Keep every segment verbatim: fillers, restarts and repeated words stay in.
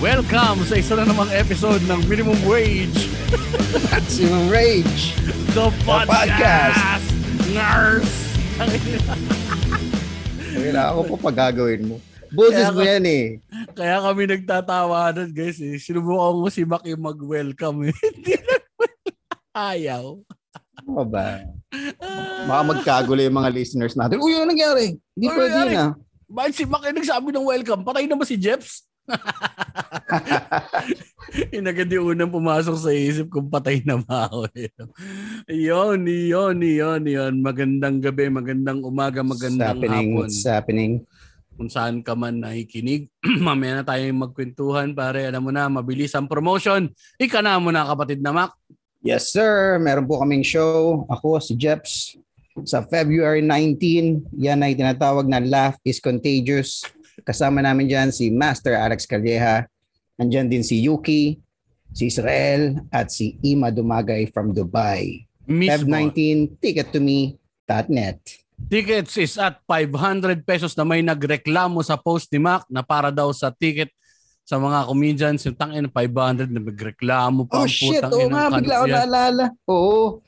Welcome sa isa na namang episode ng Minimum Wage Maximum Rage, the podcast, the podcast. Nurse. Kaya ako po paggagawin mo. Boses mo yan eh. Kaya kami nagtatawanan guys eh. Sinubukan mo si Mac yung mag-welcome eh. Hindi ayaw. Ano ba? Baka magkagulo yung mga listeners natin. Uy, ano nangyari? Hindi ano pwede na. Bakit si Mac yung nagsabi ng welcome? Patay na ba si Jeps? Inagad yung unang pumasok sa isip kung patay na ba ako. Yun, yun, yun, yun. Magandang gabi, magandang umaga, magandang hapon. What's happening? Kung saan ka man nakikinig, mamaya na tayo magkwentuhan. Pare, alam mo na, mabilis ang promotion. Ika na mo na, kapatid na Mac. Yes, sir. Meron po kaming show. Ako, si Jeps. Sa February nineteenth, yan ay tinatawag na Laugh is Contagious. Kasama namin dyan si Master Alex Carjeha. Andyan din si Yuki, si Israel, at si Ima Dumagay from Dubai. Feb nineteen, ticket to me dot net. Tickets is at five hundred pesos na may nagreklamo sa post ni Mac na para daw sa ticket sa mga comedians. Yung tangin, five hundred na nagreklamo pa. Oh shit, oo nga, bigla ako naalala. Oo.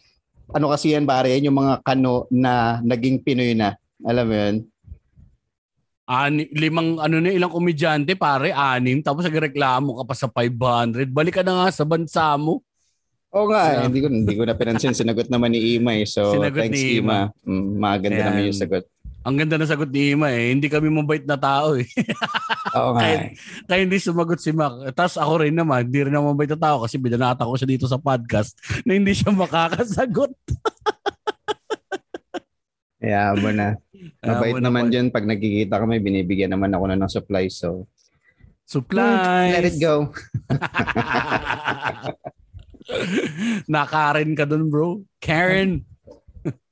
Ano kasi yan pare, yung mga Kano na naging Pinoy na. Alam mo yun? Ani, limang ano na ilang komedyante pare, anim tapos nagreklamo ka pa sa five hundred. Balik ka na nga sa bansa mo. Oo nga, so, hindi ko hindi ko na pinansin sinagot naman ni Ima eh. So thanks ni Ima. Ima. Mm, maganda naman yung sagot. Ang ganda ng sagot ni Ima eh. Hindi kami mabait na tao eh. Oo nga. Kaya, kaya hindi sumagot si Mac. Tapos ako rin naman, hindi rin ako mabait na tao kasi binanata ko siya dito sa podcast na hindi siya makakasagot. Yeah, abo na. Mabait uh, naman dyan. Pag nagkikita kami, binibigyan naman ako na ng supplies. So, supplies! Let it go. Nakaren ka dun, bro. Karen!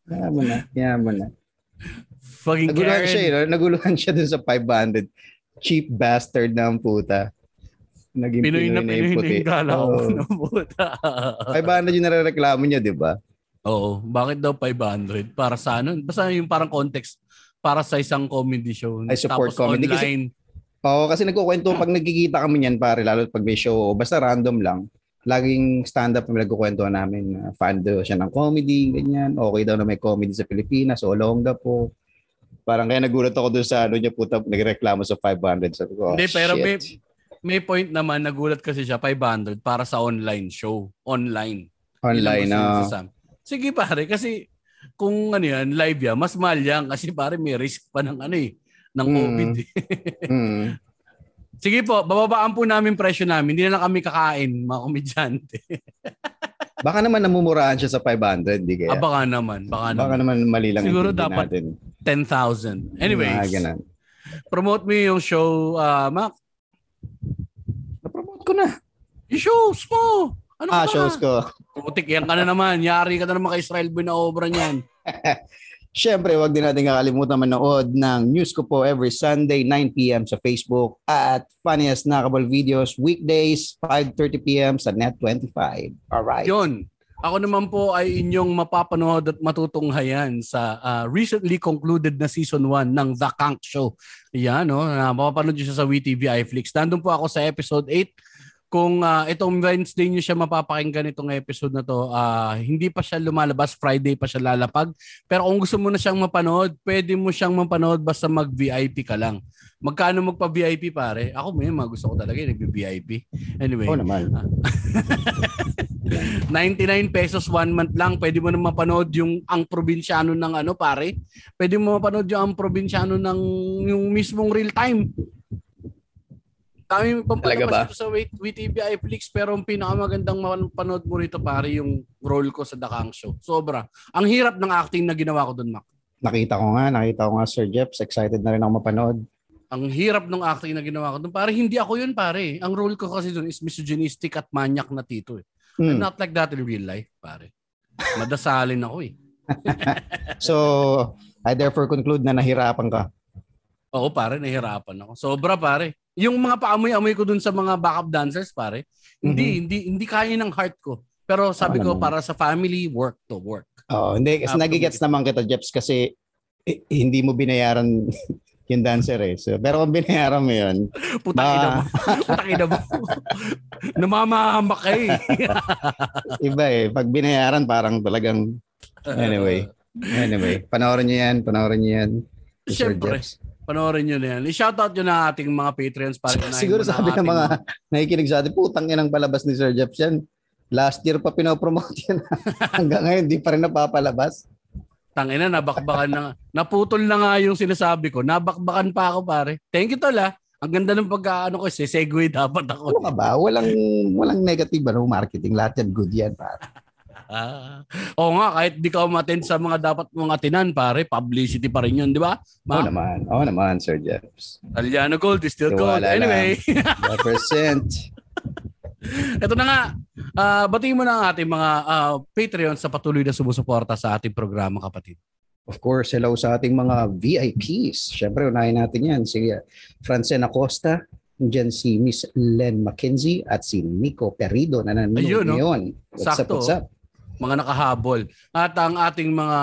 Yeah, abo na. Yeah, abo na. Fucking naguluhan Karen. Siya, no? Naguluhan siya dun sa five hundred. Cheap bastard na ang puta. Naging Pinoy, Pinoy na Pinoy na yung galaw ng puta. five hundred yung nare-reklamo niya, di ba? Oo, bakit daw five hundred? Para sa ano? Basta yung parang context para sa isang comedy show. I support tapos comedy. Online. Kasi, oo, kasi nagkukwento pag nagkikita kami niyan pare, lalo pag may show, basta random lang. Laging stand-up na nagkukwento namin na fan daw siya ng comedy, ganyan. Okay daw na may comedy sa Pilipinas, so longga po. Parang kaya nagulat ako doon sa ano niya puta, nagreklamo sa five hundred. Sabi ko, oh, hindi, pero shit. May, may point naman, nagulat kasi siya, five hundred para sa online show. Online. Online, no. Sige pare, kasi kung ano yan, live yan, mas mahal yan kasi pare may risk pa ng ano eh, ng COVID. Mm. Mm. Sige po, bababaan po namin presyo namin. Hindi na lang kami kakain, mga komedyante. Baka naman namumurahan siya sa five hundred, hindi kaya? Ah, baka naman, baka naman. Baka naman mali lang. Siguro dapat natin. ten thousand. Anyways, ah, promote mo yung show, uh, Mac. Na-promote ko na. Yung shows mo. Ano ah, shows ko. Putik, yan ka na naman. Yari ka na naman kay Israel Boy na obra niyan. Siyempre, wag din natin kakalimutan manood ng News Ko Po every Sunday, nine p.m. sa Facebook at Funniest Snackable Videos weekdays, five thirty p.m. sa Net twenty-five. Alright. Yun. Ako naman po ay inyong mapapanood at matutunghayan sa uh, recently concluded na season one ng The Kank Show. Yan, no? Uh, mapapanood nyo siya sa WeTV, iFlix. Nandun po ako sa episode eight. Kung uh, itong Wednesday nyo siya mapapakinggan itong episode na to, uh, hindi pa siya lumalabas, Friday pa siya lalapag. Pero kung gusto mo na siyang mapanood, pwede mo siyang mapanood basta mag-V I P ka lang. Magkano magpa-V I P pare? Ako may mga gusto ko talaga yung nag-V I P. Anyway. Oh naman. ninety-nine pesos one month lang. Pwede mo na mapanood yung ang probinsyano ng ano pare. Pwede mo mapanood yung ang probinsyano ng yung mismong real time. Kami pampalabas dito sa WeTV iFlix pero ang pinakamagandang mapanood mo rito pare yung role ko sa Dakang Show. Sobra. Ang hirap ng acting na ginawa ko doon, Mac. Nakita ko nga, nakita ko nga Sir Jeps, excited na rin ako mapanood. Ang hirap ng acting na ginawa ko doon. Pare, hindi ako yun pare. Ang role ko kasi doon is misogynistic at maniac na tito eh. Hmm. I'm not like that in real life, pare. Madasalin ako eh. So, I therefore conclude na nahirapan ka. Oo pare, nahirapan ako. Sobra pare. Yung mga paamoy-amoy ko dun sa mga backup dancers, pare, hindi, mm-hmm. hindi, hindi kaya ng heart ko. Pero sabi oh, ko, naman. Para sa family, work to work. Oo, oh, hindi. Kasi nagigets naman kita, Jeps, kasi eh, hindi mo binayaran yung dancer eh. So, pero kung binayaran mo yun, putang ina mo. Putang ina mo. Namamahamak ka eh. Iba eh. Pag binayaran, parang talagang, anyway. Anyway, panoorin nyo yan, panoorin nyo yan. Siyempre, panoorin nyo na yan. I-shoutout nyo na ating mga Patreons para na siguro sabi ng mga nakikinig sa atin, putang inang palabas ni Sir Jeps yan. Last year pa pinopromote yan. Hanggang ngayon, di pa rin napapalabas. Tangina, nabakbakan na. Naputol na nga yung sinasabi ko. Nabakbakan pa ako, pare. Thank you, tol, ha. Ang ganda ng pagkaano ko. Sesegue dapat ako. Ano ba? Walang, walang negative ano, marketing. Lahat yan, good yan, pare. Ah. Oo nga, kahit di ka umattend sa mga dapat mong atinan, pare. Publicity pa rin yun, di ba? Ma- Oo naman. Oo naman, Sir Jeps. Italiano gold is still gold. Anyway. one percent. Ito na nga, uh, batiin mo na ang ating mga uh, Patreon sa patuloy na sumusuporta sa ating programa, kapatid. Of course, hello sa ating mga V I Ps. Siyempre, unahin natin yan. Si Francena Costa, dyan si Miss Len McKenzie at si Nico Perido na nanonood ngayon. No? What's sakto, up, what's up? Mga nakahabol. At ang ating mga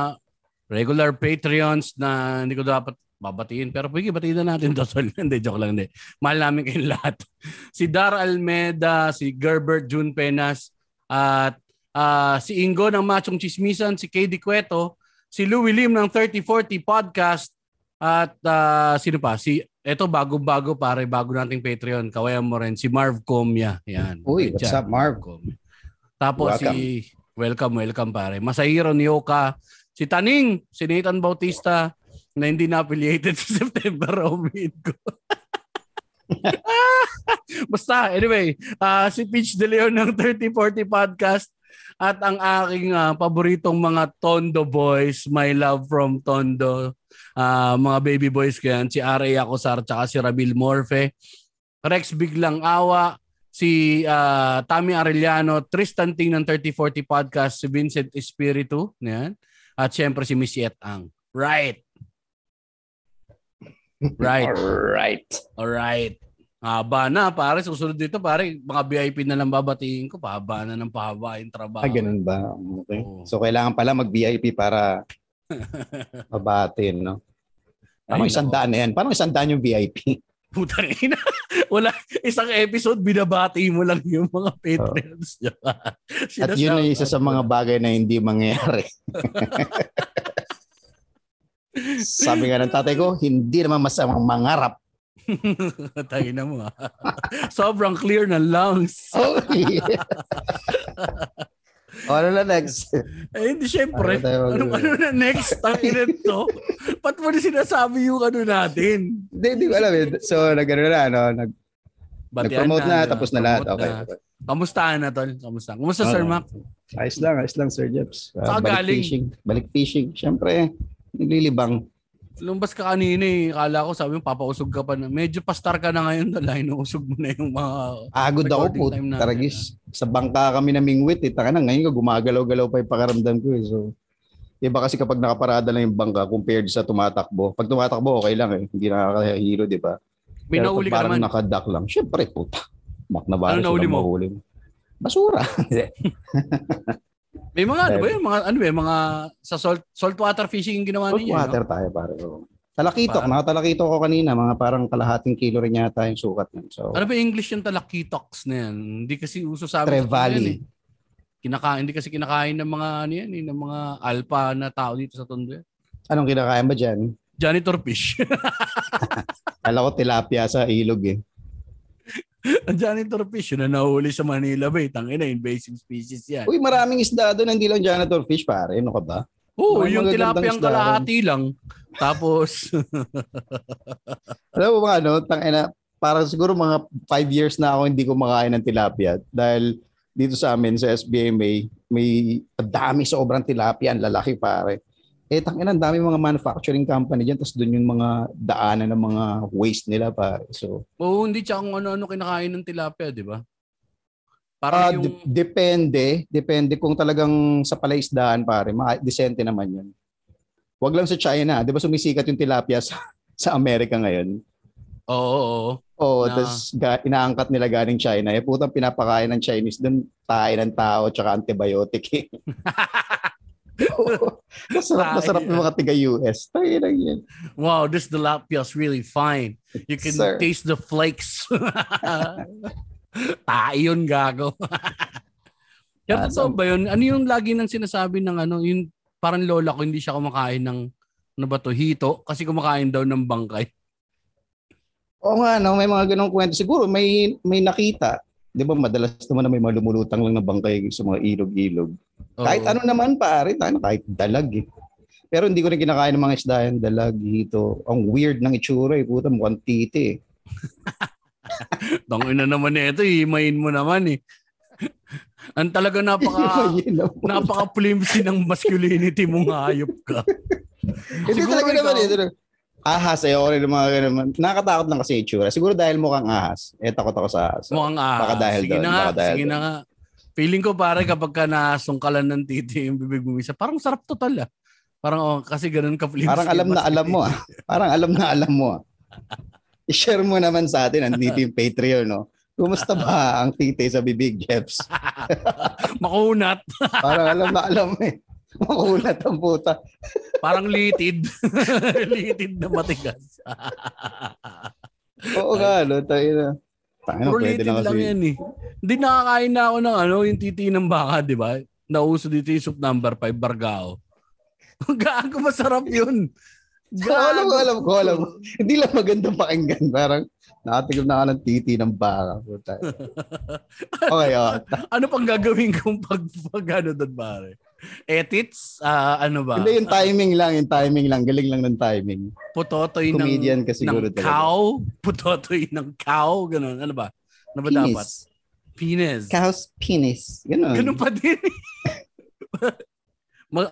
regular Patreons na hindi ko dapat babatiin. Pero pwede, batiin na natin. Hindi, joke lang. Hindi. Mahal namin kayong lahat. Si Dar Almeda, si Gerbert June Penas, at uh, si Ingo ng Matsong Chismisan, si K D Cueto, si Lou William ng thirty forty Podcast, at uh, sino pa? Si, eto bago-bago pare, bago nating Patreon. Kawayan mo rin. Si Marv Comia. Yan. Uy, what's up, Marv? Tapos welcome. si... Welcome, welcome pare. Masahiro ni Oka. Si Taning, si Nathan Bautista, na hindi na-affiliated sa September Omid ko. Basta, anyway, uh, si Peach DeLeon ng thirty forty Podcast at ang aking uh, paboritong mga Tondo Boys, my love from Tondo, uh, mga baby boys ko yan, si Aray Acosar, tsaka si Rabil Morfe, Rex Biglang Awa, si uh, Tami Arellano, Tristan Ting ng thirty forty Podcast, si Vincent Espiritu, yan, at syempre si Miss Yet Ang. Right! Right. Alright. Alright. Haba na, pare. Susunod dito, pare. Mga V I P na lang babatiin ko. Pahaba na ng pahaba yung trabaho. Ah, ganun ba? Okay. Oh. So, kailangan pala mag-V I P para babatiin, no? Parang isang daan na yan. Parang isang daan yung V I P. Putang ina. Wala. Isang episode, binabati mo lang yung mga Patreons. Oh. At yun ay isa sa mga bagay na hindi mangyayari. Sabi nga ng tatay ko, hindi naman masamang mangarap. Tayo na mo ha. Sobrang clear ng lungs. Oh, yeah. Ano na next? Eh, hindi syempre. Ano, ano na next? Tanginan to. Ba't mo na sinasabi yung ano natin? Hindi, hindi ko alam. So, nag-ano na, ano, nag, nag-promote na, na, tapos na lahat. Okay. Na. Kamustahan na, tol? Kamusta? Kamusta, oh, Sir Mac? Ayos lang, ayos lang, Sir Jeps. Uh, balik galing. Fishing. Balik fishing. Siyempre, nililibang. Lumbas ka kanina eh. Kala ko sabi mo, papausog ka pa na. Medyo pastar ka na ngayon dala. Inuusog mo na yung mga agod ako po. Taragis. Sa bangka kami na mingwit eh. Taka na, ngayon ko gumagalaw-galaw pa yung pakaramdam ko eh. So, iba kasi kapag nakaparada lang yung bangka compared sa tumatakbo. Pag tumatakbo, okay lang eh. Hindi nakakahiro, di ba? May pero nauli ka naman. Parang nakaduck lang. Siyempre, puta. Mac Navarez. Ano nauli mo? Mahuli. Basura. May mga ano ba yun? Mga, ano ba yun? Mga sa salt, saltwater fishing yung ginawa niya. Saltwater no? Tayo pare. Talakitok. Mga talakitok ko kanina. Mga parang kalahating kilo rin yata yung sukat niya. So, ano ba English yung talakitoks na yan? Hindi kasi uso sabi. Trevally. Eh. Kinakain. Hindi kasi kinakain ng mga ano yan. Ng mga alpha na tao dito sa Tondo. Anong kinakain ba dyan? Janitor fish. Alam ko tilapia sa ilog eh. Ang janitor fish, yun na nahuli sa Manila Bay. Tangina, invasive species yan. Uy, maraming isda doon, hindi lang janitor fish, pare. Ano ka ba? Oo, yung tilapiyang kalahati lang. Tapos... Alam mo ba, ano? Tangina, parang siguro mga five years na ako hindi ko makain ng tilapia. Dahil dito sa amin, sa S B M A, may dami sobrang tilapia. Ang lalaki, pare. Eh, tangina, ang dami mga manufacturing company dyan, tapos doon yung mga daanan ng mga waste nila pa. So, oo, oh, hindi tsaka kung ano-ano kinakain ng tilapia, di ba? Para uh, yung... D- depende. Depende kung talagang sa palaisdaan, pare. Ma- decente naman yun. Huwag lang sa China. Di ba sumisikat yung tilapia sa, sa Amerika ngayon? Oo, oo, oo. Oo, na... tapos ga- inaangkat nila galing China. Eh, putang pinapakain ng Chinese doon, tayo ng tao, tsaka antibiotic. Masarap, masarap yung mga tiga-U S. Wow, this tilapia is really fine. You can Sir. taste the flakes. Tae yun, gago. Kaya totoo ba yun? Ano yung lagi nang sinasabi ng ano, yung parang lola ko hindi siya kumakain ng ano ba to, hito, kasi kumakain daw ng bangkay. Oo nga, no? May mga ganong kwento. Siguro may may nakita. Di ba madalas naman na may mga lumulutang lang na bangkay sa mga ilog-ilog. Oh. Kahit ano naman pare, kahit dalag eh. Pero hindi ko rin kinakain ng mga isda yan, dalag, hito. Ang weird ng itsura eh, puta, mukhang titi eh. Tangina naman eh, ito, himayin mo naman eh. Ang talaga napaka napaka flimsy ng masculinity mong hayop ka. Hindi talaga ikaw, naman ito. Ahas, ayaw ko rin mga gano'n. Nakakatakot lang kasi itsura. Siguro dahil mukhang ahas. Eh, takot ako sa ahas. Mukhang ahas. Baka dahil sige doon. Na, baka dahil sige doon. Na nga. Feeling ko pare kapag ka nasungkalan ng titi yung bibig mo isa, parang sarap total ah. Parang oh, kasi gano'n ka flimsy. Parang alam na alam mo ah. Parang alam na alam mo ah. I-share mo naman sa atin ang dito yung Patreon no. Kumusta ba ang titi sa bibig, Jeps? Makunat. Parang alam na alam eh. Makunat ang puta. Parang litid. Litid na matigas. Oo ka, no? Tayo na. Puro litid na lang yan eh. Hindi nakakain na ako ng ano, yung titi ng baka, di ba? Nauso dito yung soup number five, bargao. Gaano masarap yun. So, alam ko, alam ko, alam ko. Hindi lang magandang pakinggan. Parang nakatigil na ka ng titi ng baka. Okay, oh. Ano pang gagawin kong pag-ano doon, pare? Edits? Uh, ano ba? Hindi, yung timing lang. Yung timing lang. Galing lang ng timing. Putotoy Comedian ng, ng cow? Putotoy ng cow? Ganun. Ano ba? Ano ba penis. Dapat? Penis. Cow's penis. Ganun. Ganun pa din.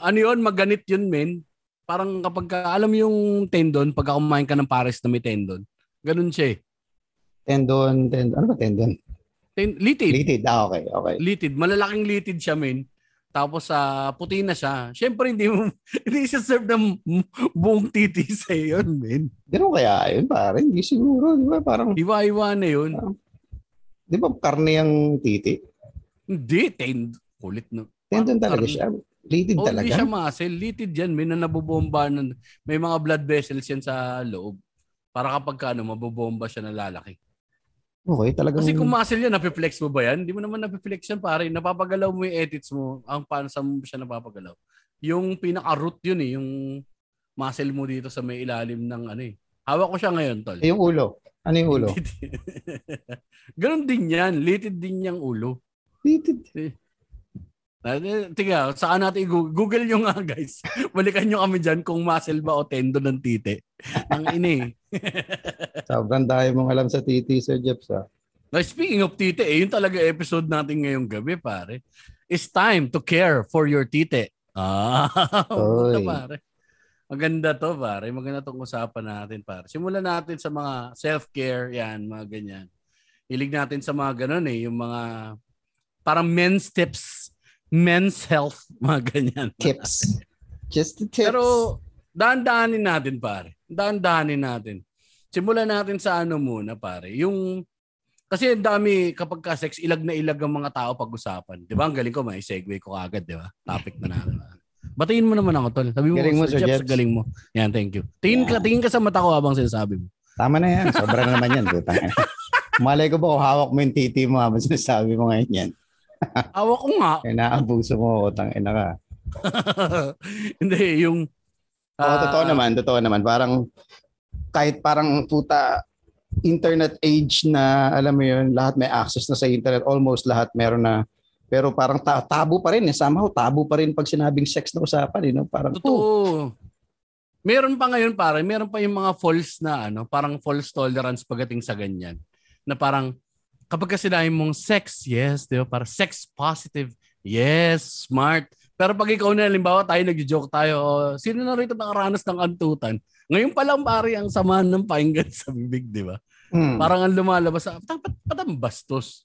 Ano yun? Maganit yun, men. Parang kapag alam yung tendon, pag kumain ka ng pares na may tendon, ganun siya eh. Tendon, tendon. Ano ba tendon? Ten, litid. Litid, ah okay, okay. Litid. Malalaking litid siya, men. Tapos sa uh, puti na siya. Siyempre, hindi mo, hindi siya serve ng buong titi sa yun, men. Ganun kaya yun, parang hindi siguro. Di ba? Parang iwa-iwa na yun. Parang, di ba karne ang titi? Hindi, tendon. Kulit na. Tendon talaga karne. Siya. Litid oh, talaga. Hindi siya muscle. Litid yan. May na nabobomba. Ng, may mga blood vessels yan sa loob. Para kapag ka, ano, mabobomba siya na lalaki. Okay, talagang... Kasi kung muscle yan, napiflex mo ba yan? Hindi mo naman napiflex yan, pare. Napapagalaw mo yung edits mo. Ang pansa mo siya napapagalaw. Yung pinaka-root yun eh. Yung muscle mo dito sa may ilalim ng ano eh. Hawak ko siya ngayon, tol. Eh, yung ulo. Ano yung ulo? Ganon din yan. Litid din yung ulo. Litid din. Tiga, saan natin i-google nyo nga guys. Balikan nyo kami dyan kung muscle ba o tendon ng titi. Ang ini. Sobrang dahil mong alam sa titi, Sir Jeps. Now, speaking of titi, eh, yun talaga episode natin ngayong gabi, pare. It's time to care for your titi. Ah, maganda, pare. Maganda to, pare. Maganda tong usapan natin, pare. Simulan natin sa mga self-care, yan, mga ganyan. Hilig natin sa mga ganun eh, yung mga parang men's tips. Men's health, mga ganyan. Tips. Just the tips. Pero dahan-dahanin natin, pare. Dahan-dahanin natin. Simulan natin sa ano muna, pare. Yung, kasi ang dami kapag ka-sex, ilag na ilag ang mga tao pag-usapan. Diba? Ang galing ko, may segue ko agad, diba? Topic na natin. Batiin mo naman ako, tol. Sabi mo, galing mo, Sir Jeps. Galing mo. Yan, thank you. Tingin, yeah. ka, tingin ka sa mata ko habang sinasabi mo. Tama na yan. Sobra na naman yan. Malay ko ba kung hawak mo yung titi mo habang sinasabi mo ngayon yan? Awa ko nga. Inaabuso mo, utang ina ka. Hindi, yung... Uh, oh, totoo naman, totoo naman. Parang, kahit parang puta, internet age na, alam mo yun, lahat may access na sa internet. Almost lahat meron na. Pero parang ta- tabu pa rin. Eh. Somehow, tabu pa rin pag sinabing sex na usapan. Eh, no? Parang, totoo. Oh. Meron pa ngayon, parang, meron pa yung mga false na, ano, parang false tolerance pagdating sa ganyan. Na parang, kapag kasi dahil mong sex, yes, di ba? Para sex positive, yes, smart. Pero pag ikaw na, halimbawa tayo, nag-joke tayo, oh, sino na rito nakaranas ng antutan? Ngayon pa lang, pari, ang sama ng painggan sa bibig, di ba? Hmm. Parang ang lumalabas, dapat patang bastos.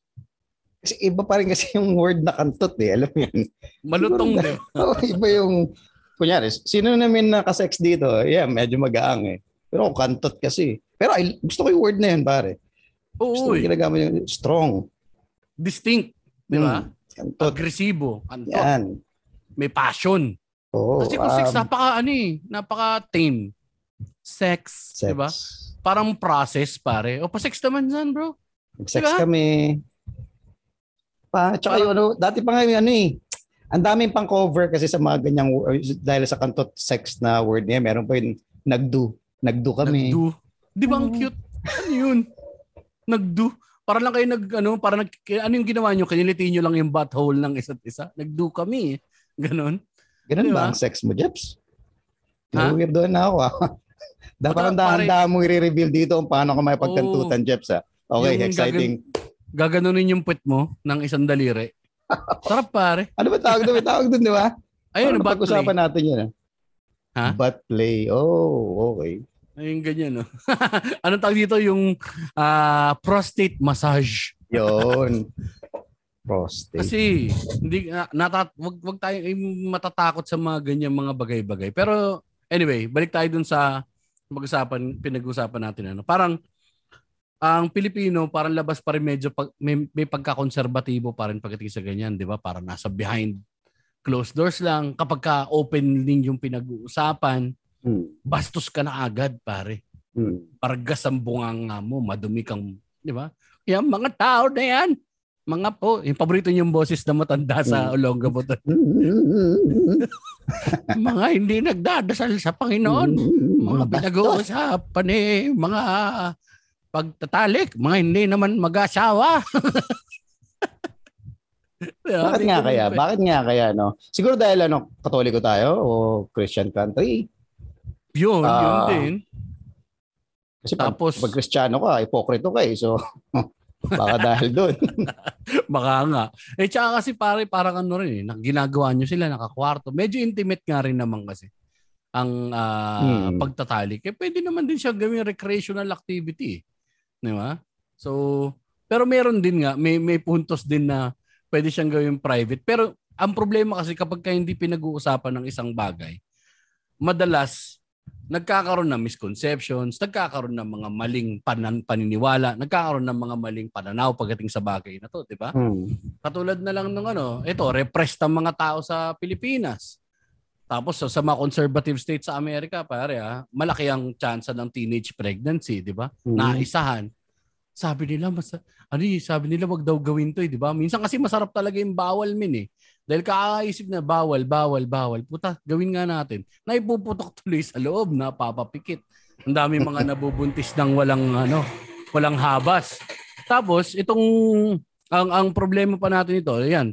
Kasi iba pa rin kasi yung word na kantot, eh. Alam mo yun? Malutong, di ba? Oh, iba yung, kunyari, sino namin nakasex dito? Yeah, medyo magaang, eh. Pero kantot kasi. Pero I, gusto ko yung word na yun, pare. Oo, ginagamit yung strong. Distinct, di ba? Mm, Agresibo. Antot. Yan. May passion. Oh, kasi kung um, sex, napaka ano eh, napaka-tame. Sex, sex. Diba? Parang process pare. O pa-sex naman saan bro? Sex diba? Kami. Pa, tsaka yung ano, dati pa nga yung ano eh. Ang daming pang cover kasi sa mga ganyang, dahil sa kantot sex na word niya, meron pa yung nagdo. Nagdo kami. Nagdo. Di ba ang cute? Ano yun? Nagdo. Para lang kayo nag, ano, para nag, ano yung ginawa nyo? Kinilitiin nyo lang yung butthole ng isa't isa? Nagdo kami eh. Ganon. Ganon diba? Ba ang sex mo, Jeps? Ha? Weird doon na ako ah. Da, parang dahan-dahan mo i-reveal dito kung paano ka may pagkantutan, oh, Jeps ah. Okay, exciting. Gagan- gaganunin yung puwet mo ng isang daliri. Sarap pare. Ano ba tawag doon? Tawag doon, di ba? Ayun, butt play. Pag-usapan natin yun. Ha? Butt play. Oh, okay. Ayun, ganyan, no? Anong tawag dito? Yung uh, prostate massage. Yun. Prostate. Kasi, hindi, natat- wag, wag tayo matatakot sa mga ganyan mga bagay-bagay. Pero, anyway, balik tayo dun sa pag-usapan, pinag-usapan natin. Ano? Parang, ang Pilipino parang labas pa rin medyo pag, may, may pagkakonserbatibo pa rin pagdating sa ganyan, di ba? Parang nasa behind closed doors lang. Kapag ka open din yung pinag-uusapan, hmm. bastos ka na agad, pare. Hmm. Pargas ang bunganga mo, madumi kang, di ba? Kaya mga tao na yan, mga po, yung paborito niyong boses na matanda sa Olongabotan. Mga hindi nagdadasal sa Panginoon, mga pinag-uusapan eh, mga... pagtatalik, mga hindi naman mag-asawa. Bakit nga kaya? Bakit nga kaya, no? Siguro dahil, ano, Katoliko tayo o Christian country. Yun, uh, yun din. Kasi tapos, pag, pag Kristiyano ka, hipokrito ka eh. So, baka dahil doon. Baka nga. Eh, tsaka kasi pare, parang ano rin eh, ginagawa nyo sila, nakakwarto. Medyo intimate nga rin naman kasi ang uh, hmm. pagtatalik. Eh, pwede naman din siya gawing recreational activity. Di ba? So, pero meron din nga, may may puntos din na pwede siyang gawin private. Pero ang problema kasi kapag ka hindi pinag-uusapan ng isang bagay, madalas nagkakaroon ng misconceptions, nagkakaroon ng mga maling panan- paniniwala, nagkakaroon ng mga maling pananaw pagdating sa bagay na 'to, 'di ba? Hmm. Katulad na lang ng ano, ito, repressed ang mga tao sa Pilipinas. Tapos sa mga conservative states sa Amerika, pare, ah, malaki ang chance ng teenage pregnancy, di ba? Mm-hmm. Naisahan. Sabi nila, mas, ano eh, sabi nila, wag daw gawin to, eh, di ba? Minsan kasi masarap talaga yung bawal min eh. Dahil kakaisip na bawal, bawal, bawal. Puta, gawin nga natin. Naipuputok tuloy sa loob, napapapikit. Ang dami mga nabubuntis ng walang, ano, walang habas. Tapos, itong, ang, ang problema pa natin ito, yan,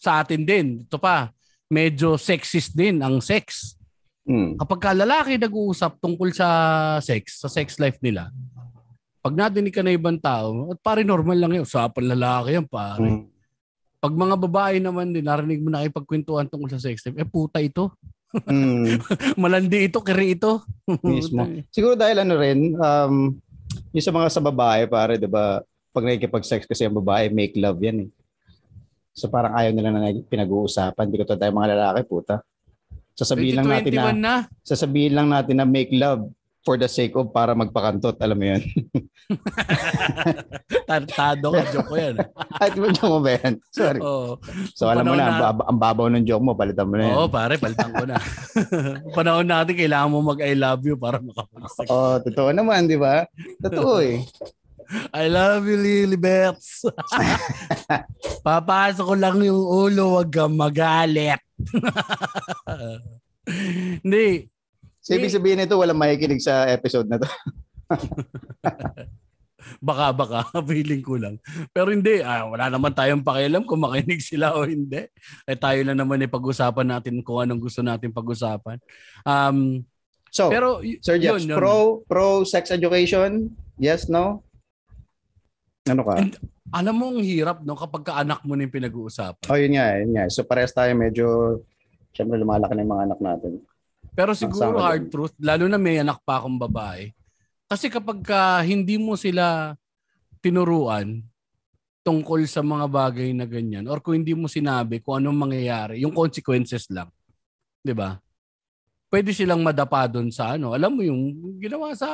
sa atin din, ito pa, medyo sexist din ang sex. Mm. Kapag ka lalaki nag-uusap tungkol sa sex, sa sex life nila, pag nadinig ka na ibang tao, at pare normal lang yun, usapan lalaki yan pare. Mm. Pag mga babae naman din, narinig mo na kayo pagkwentuhan tungkol sa sex life, eh puta ito. Mm. Malandi ito, kiri ito. Mismo. Siguro dahil ano rin, um, yung sa mga sa babae pare, diba, pag nakikipag-sex kasi ang babae, make love yan eh. So parang ayaw nila na pinag-uusapan. Hindi ko to tayo mga lalaki, puta. Sasabihin lang natin na, na sasabihin lang natin na make love for the sake of para magpakantot. Alam mo yun? Tartado ka. Joke ko yan. Ay, di ba joke mo ba yan? Sorry. Oh, so alam mo na, na, ang babaw ng joke mo, palitan mo na yan. Oo, pare, palitan ko na. Panahon natin, kailangan mo mag-I love you para makapag-sex. Oo, oh, totoo naman, di ba? Totoo eh. I love you, Lilibets. Papasok ko lang yung ulo, wag kang magalit. Hindi. So, ibig sabihin nito, walang makikinig sa episode na to. Baka, baka. Feeling ko lang. Pero hindi. Ah, wala naman tayong pakialam kung makinig sila o hindi. Eh, tayo lang naman ipag-usapan natin kung anong gusto natin pag-usapan. Um, so, pero, Sir Jeps, yun, yun. pro, pro sex education? Yes, no? Ano ka? And, alam mo, ang hirap no, kapag ka-anak mo na yung pinag-uusapan. Oh, yun nga, yun nga. So, parehas tayo medyo, syempre lumalaki na yung mga anak natin. Pero siguro, Magsama hard din. Truth, lalo na may anak pa akong babae. Kasi kapag ka hindi mo sila tinuruan tungkol sa mga bagay na ganyan, or kung hindi mo sinabi kung anong mangyayari, yung consequences lang. Di ba? Pwede silang madapa doon sa ano. Alam mo yung ginawa sa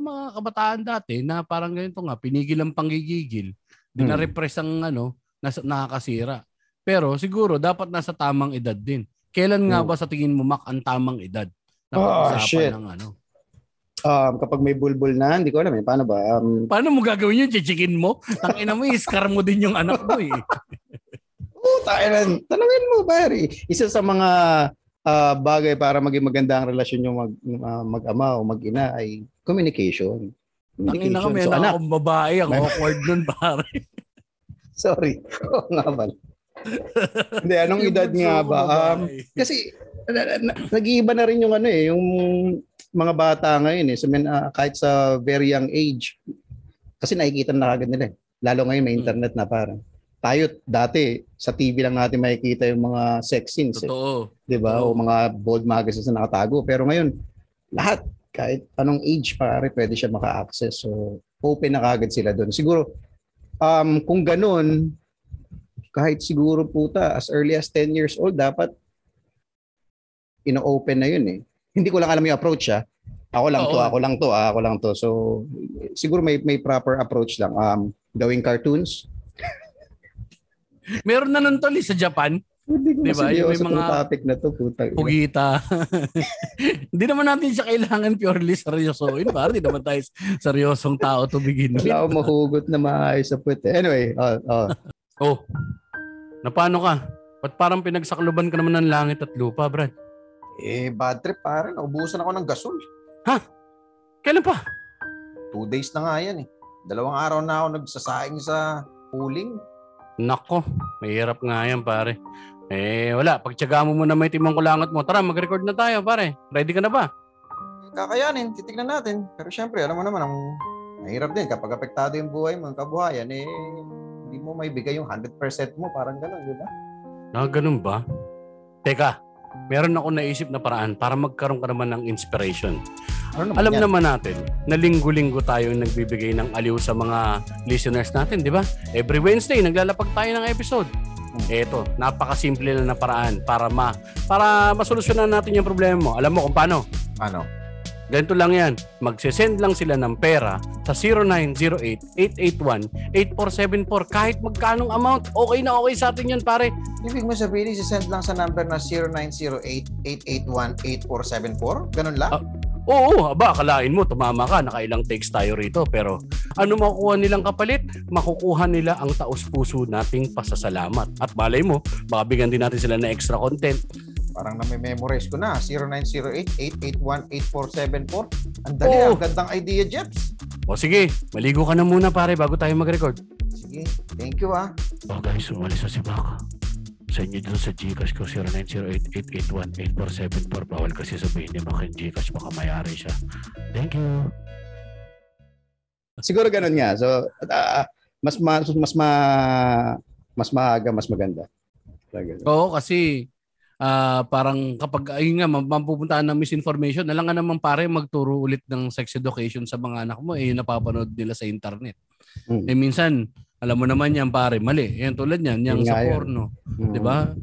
mga kabataan dati na parang ganito nga, pinigil ang panggigigil. Di na repress ang ano, nas- nakakasira. Pero siguro dapat nasa tamang edad din. Kailan nga ba sa tingin mo, Mac, ang tamang edad na pag-usapan oh, ng ano? Um, kapag may bulbul na, hindi ko alam eh. Paano ba? Um, paano mo gagawin yun? Chichikin mo? Tangina mo, iskar mo din yung anak mo eh. Oo, tangin. Tanungin mo, pari. Isa sa mga uh, bagay para maging maganda ang relasyon yung mag, uh, mag-ama o mag-ina ay communication. Tangin na kami, so, anak akong babae. Ang awkward nun, pari. Sorry. Oo nga ba? Hindi, anong edad nga ba? Um, kasi, na, na, nag-iiba na rin yung ano eh, yung mga bata ngayon eh. So, I mean, uh, kahit sa very young age, kasi nakikita na agad nila eh. Lalo ngayon may internet na parang. Tayo dati, sa T V lang natin makikita yung mga sex scenes. Totoo. Eh. Diba? Totoo. O mga bold magazines na nakatago. Pero ngayon, lahat, kahit anong age pare, pwede siya maka-access. So, open na agad sila doon. Siguro, um, kung ganun, kahit siguro puta, as early as ten years old, dapat ino-open na yun eh. Hindi ko lang alam yung approach ah. Ako lang Oo. to, ako lang to, ah, ako lang to. So siguro may may proper approach lang. Um gawing cartoons. Meron na nun tol sa Japan. Hindi ba? Yung may mga topic na to, puta. Pugita. Hindi naman natin siya kailangan purely seryosoin. Para di naman tayo seryosong tao to begin with. Wala akong mahugot na maayos sa puwet. Anyway, oh, oh. Oh. Na paano ka? Ba't parang pinagsakluban ka naman ng langit at lupa, Brad? Eh, bad trip pare. Naubusan ako ng gasol. Ha? Kailan pa? Two days na nga yan eh. Dalawang araw na ako nagsasaing sa pooling. Nako, mahirap nga yan pare. Eh, wala. Pagtyaga mo muna may timang kulangot mo. Tara, mag-record na tayo pare. Ready ka na ba? Kakayanin. Titignan natin. Pero syempre, alam mo naman, ang mahirap din. Kapag apektado yung buhay mo, yung kabuhayan, eh, hindi mo may bigay yung one hundred percent mo. Parang ganun, di ba? Ah, ganun ba? Teka. Meron ako naisip na paraan para magkaroon ka naman ng inspiration. Naman Alam yan? Naman natin na linggo-linggo tayo nagbibigay ng aliw sa mga listeners natin, di ba? Every Wednesday, naglalapag tayo ng episode. Hmm. Eto, napakasimple na na paraan para, ma, para masolusyonan natin yung problema mo. Alam mo kung paano? Paano? Ganito lang yan. Magsisend lang sila ng pera sa zero nine zero eight, eight eight one, eight four seven four. Kahit magkanong amount, okay na okay sa atin yun, pare. Ibig mo sabihin, sisend lang sa number na zero nine zero eight, eight eight one, eight four seven four? Ganun lang? Uh, oo, aba, akalain mo, tumama ka. Nakailang takes tayo rito. Pero ano makukuha nilang kapalit? Makukuha nila ang taos-puso nating pasasalamat. At balay mo, baka bigyan din natin sila ng extra content. Parang nami-memorize ko na. zero nine zero eight, eight eight one, eight four seven four. Ang dali, ang gandang idea, Jeps. O sige, maligo ka na muna pare bago tayo mag-record. Sige, thank you ah. O guys, umalis na si Baka. Sa inyo dito sa Gcash ko, zero nine zero eight, eight eight one, eight four seven four. Bawal kasi sabihin ni Baka yung Gcash, baka mayari siya. Thank you. Siguro ganun nga. So, uh, mas ma, mas ma, mas maaga, mas maganda. Like, oo, kasi Uh, parang kapag ayun nga mapupuntahan ng misinformation, alam nga naman pare magturo ulit ng sex education sa mga anak mo eh napapanood nila sa internet. Mm. Eh minsan, alam mo naman yan pare, mali. Yan tulad niyan, yung sa porno, mm. 'di ba?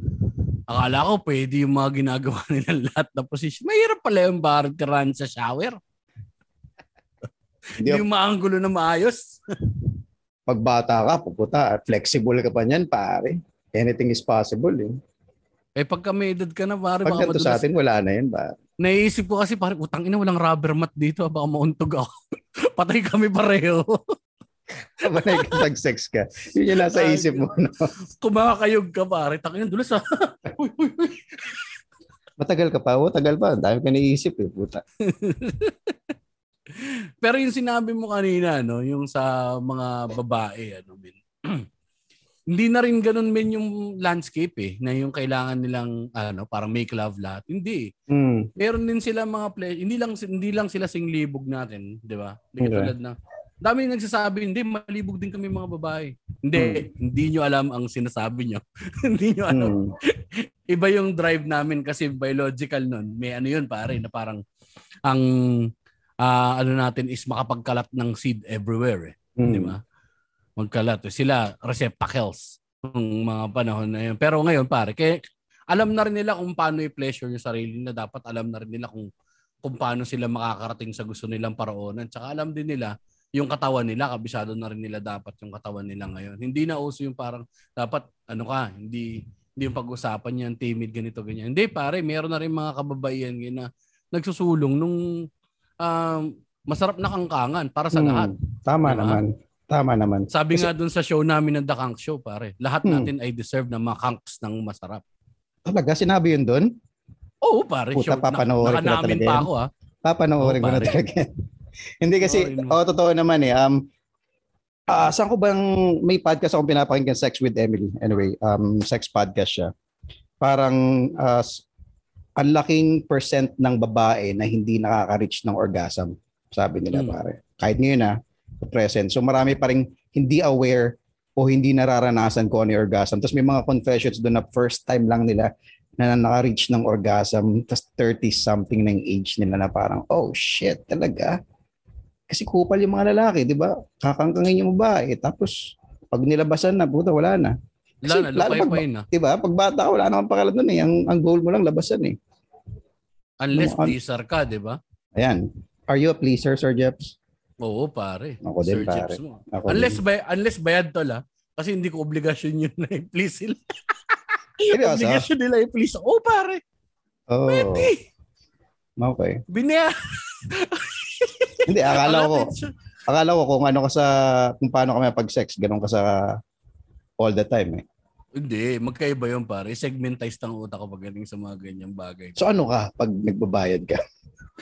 Akala ko pwede yung mga ginagawa nila lahat na position. Mahirap pala yung pare tiran sa shower. Hindi yung maanggulo na maayos. Pagbata ka, puputa, flexible ka pa niyan pare. Anything is possible. Eh. Eh pagka may edad ka na pare baka madulas. Pag sa atin wala na yun ba? Naiisip ko kasi pare utang ina walang rubber mat dito baka mauntog ako. Patay kami pareho. Patay ka tag-sex ka. Yun yung nasa isip mo. No? Kumakayog ka pare. Tangina dulas ha. Uy, uy, uy. Matagal ka pa. O tagal pa. Dami ka naiisip eh puta. Pero yung sinabi mo kanina no yung sa mga babae ano bin. Hindi na rin ganun men yung landscape eh, na yung kailangan nilang ano, parang make love lahat. Hindi. Mm. Meron din sila mga play, hindi lang hindi lang sila singlibog natin, 'di ba? Hindi tulad na. Dami nang nagsasabi, hindi malibog din kami mga babae. Hindi, mm. hindi nyo alam ang sinasabi nyo. Hindi nyo alam. Mm. Iba yung drive namin kasi biological nun. May ano yun pare, na parang ang uh, ano natin is makapagkalat ng seed everywhere, eh, mm. 'di ba? Magkalat. Sila, receptacles ng mga panahon na yun. Pero ngayon, pare, kaya alam na rin nila kung paano i-pleasure yung sarili na dapat. Alam na rin nila kung, kung paano sila makakarating sa gusto nilang paroonan. Tsaka alam din nila yung katawan nila. Kabisado na rin nila dapat yung katawan nila ngayon. Hindi na uso yung parang dapat, ano ka, hindi hindi yung pag-usapan yan, timid, ganito, ganyan. Hindi pare, meron na rin mga kababaihan na nagsusulong nung um, masarap na kangkangan para sa hmm, lahat. Tama diba? Naman. Tama naman. Sabi kasi, nga dun sa show namin ng The Kank Show, pare, lahat hmm. natin ay deserve na makanks ng masarap. Talaga? Sinabi yun dun? Oo, pare. Puta, show, papanoorin na, ko na talaga pa ako, ha? Papanoorin oh, ko na talaga. Hindi kasi, o oh, totoo naman eh. Um, uh, saan ko bang, may podcast akong pinapakinggan, Sex with Emily. Anyway, um, sex podcast siya. Parang uh, ang laking percent ng babae na hindi nakaka-reach ng orgasm. Sabi nila hmm. pare. Kahit ngayon na, present. So marami pa rin hindi aware o hindi nararanasan ko ano yung orgasm. Tapos may mga confessions doon na first time lang nila na naka-reach ng orgasm. Tapos thirty something na yung age nila na parang, oh shit, talaga? Kasi kupal yung mga lalaki, di ba? Kakangkangin yung babae. Tapos pag nilabasan na, puta, wala na. Kasi, wala na, lupay-pay na. Diba? Pag bata ka, wala na kang pakalat doon eh. Ang, ang goal mo lang, labasan eh. Unless no, pleaser ka, di ba? Ayan. Are you a pleaser, Sir Jeps? Oo, pare. Ako din, Sir pare. Ako unless, din. Bay- unless bayad to la. Kasi hindi ko obligasyon yun na i-please sila. Obligasyon nila i-please. Oo, pare. Oh. Pwede. Okay. Binaya. Hindi, akala ko. Akala ko kung ano ka sa, kung paano kami pag-sex, ganun ka sa all the time eh. Hindi, magkaiba yun pare. Segmentized ang utak ko pagdating sa mga ganyang bagay. So ano ka pag nagbabayad ka?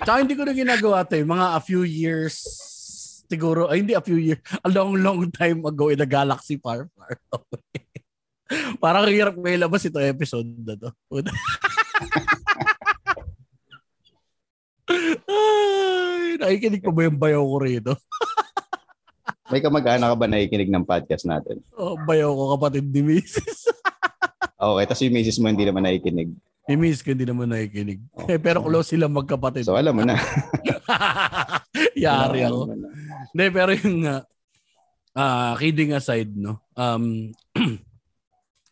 Tsaka hindi ko na ginagawa ito eh. Mga a few years siguro, ay hindi a few years, a long long time ago in a galaxy far far away. Parang hirap may labas ito episode na to. Ay, nakikinig pa ba yung bayaw ko rito? May kamag-anak ka ba nakikinig ng podcast natin? Oh, bayaw ko kapatid ni Missus Okay, tapos yung Missus mo hindi naman nakikinig. Yung Missus ko hindi naman nakikinig. Okay. Eh, pero close sila magkapatid. So alam mo na. Yari ako. Hindi, pero yung uh, uh, kidding aside, no? Um,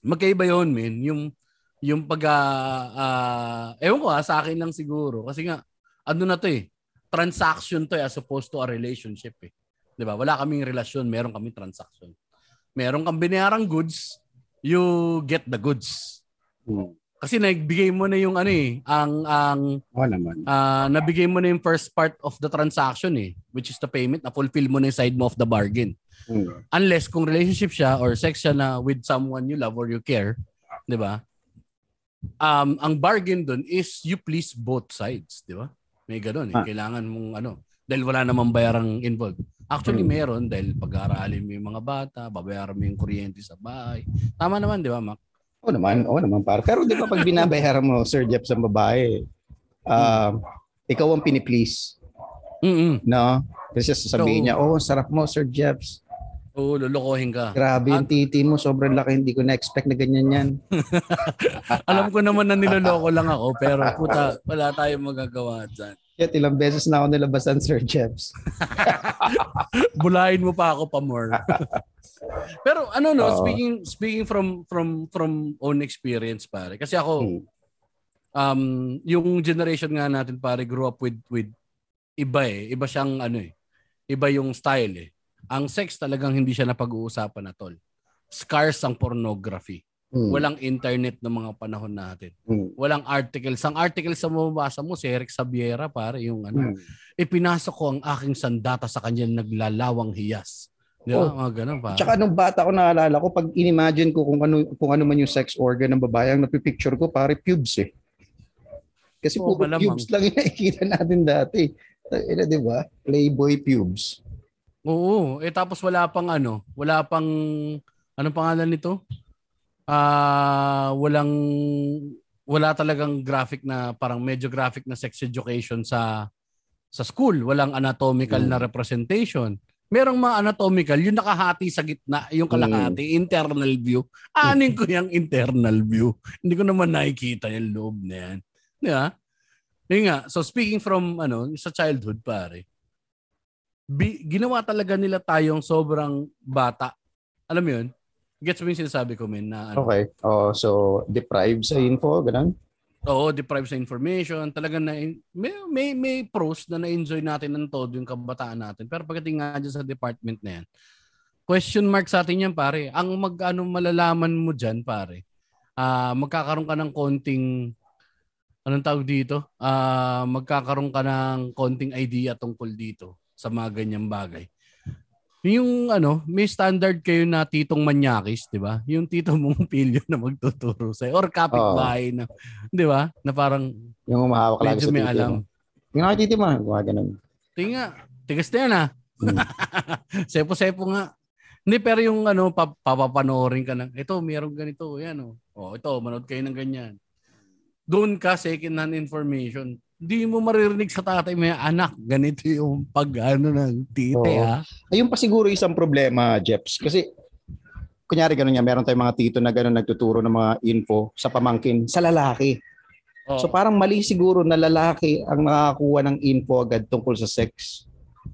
magkaiba yun, man. Yung, yung pag, uh, uh, ewan ko ha, sa akin lang siguro. Kasi nga, ano na to eh? Transaction to eh, as opposed to a relationship eh. Diba? Wala kaming relasyon, meron kaming transaction. Meron kang binayarang goods, you get the goods. Hmm. Kasi nagbigay mo na yung ano eh, ang, ang oh, naman. Uh, nabigay mo na yung first part of the transaction eh, which is the payment, na fulfill mo na yung side mo of the bargain. Hmm. Unless kung relationship siya or sex siya na with someone you love or you care, diba? Um, ang bargain dun is you please both sides, diba? May ganun eh, ah. Kailangan mong ano, dahil wala namang bayarang involved. Actually, meron dahil pag-aaralin mo yung mga bata, babayaran mo yung kuryente sa bahay. Tama naman, di ba, Mac? Oo naman, oo naman, par. Pero di ba pag binabayaran mo, Sir Jeps, ang babae, uh, mm. ikaw ang piniplease. Mm-mm. No? Kasi sasabihin so, niya, oh, sarap mo, Sir Jeps. Oo, lulukohin ka. Grabe yung titi mo, sobrang laki, hindi ko na-expect na ganyan yan. Alam ko naman na niloloko lang ako, pero puta, wala tayong magagawa dyan. Shit, ilang beses na ako nilabasan, Sir Jeps. Bulahin mo pa ako pa more. Pero ano no, uh-oh. speaking speaking from from from own experience pare. Kasi ako um yung generation nga natin pare grew up with with iba eh. Iba siyang ano eh. Iba yung style eh. Ang sex talagang hindi siya napag-uusapan na tol. Scarce ang pornography. Mm. Walang internet ng mga panahon natin. Mm. Walang articles. Ang articles na mababasa mo, si Eric Sabiera, pare, yung ano, mm. ipinasok ko ang aking sandata sa kanya naglalawang hiyas. Di ba? Oh. Mga ganun, pare. Tsaka nung bata ko naalala ko, pag inimagine ko kung ano, kung ano man yung sex organ ng babae, ang napipicture ko, pare, pubes eh. Kasi oh, puro pubes lang yung nakikita natin dati. Ina, di ba? Playboy pubes. Oo. Eh, tapos wala pang ano, wala pang, anong pangalan nito? Ah, uh, walang wala talagang graphic na parang medyo graphic na sex education sa sa school, walang anatomical mm. na representation. Merong mga anatomical, yung nakahati sa gitna, yung kalahati, mm. internal view. Anin ko yung internal view. Hindi ko naman nakikita yung loob na yan. Di ba? Yung nga, so speaking from ano, sa childhood pare. Bi- ginawa talaga nila tayong sobrang bata. Alam mo yun? Gets mo yung sinasabi ko, men, na ano. Okay. Oh, so, deprived sa info, ganun? Oo, deprived sa information. Talagang na, may, may, may pros na na-enjoy natin ng todo yung kabataan natin. Pero pagdating nga dyan sa department na yan, question mark sa atin yan, pare. Ang mag-ano malalaman mo dyan, pare, uh, magkakaroon ka ng konting, anong tawag dito? Uh, magkakaroon ka ng konting idea tungkol dito sa mga ganyang bagay. Yung ano, may standard kayo na titong manyakis, di ba? Yung tito mong pilyo na magtuturo sa'yo. Or kapitbahay oh. na, di ba? Na parang yung umahawak lang sa tito. Alam. Tingnan ko titi mo. Tinga, tigas na yan ha. Hmm. Sepo-sepo nga. Hindi, pero yung ano, papapanoorin ka ng, ito, mayroong ganito, yan o. Oh. O, ito, manood kayo ng ganyan. Doon ka, second-hand information. Di mo maririnig sa tatay may anak. Ganito yung pag-ano ng tite, oh. ha? Ayun pa siguro isang problema, Jeps. Kasi, kunyari gano'n yan, meron tayong mga tito na gano'n nagtuturo ng mga info sa pamangkin, sa lalaki. Oh. So, parang mali siguro na lalaki ang nakakuha ng info agad tungkol sa sex.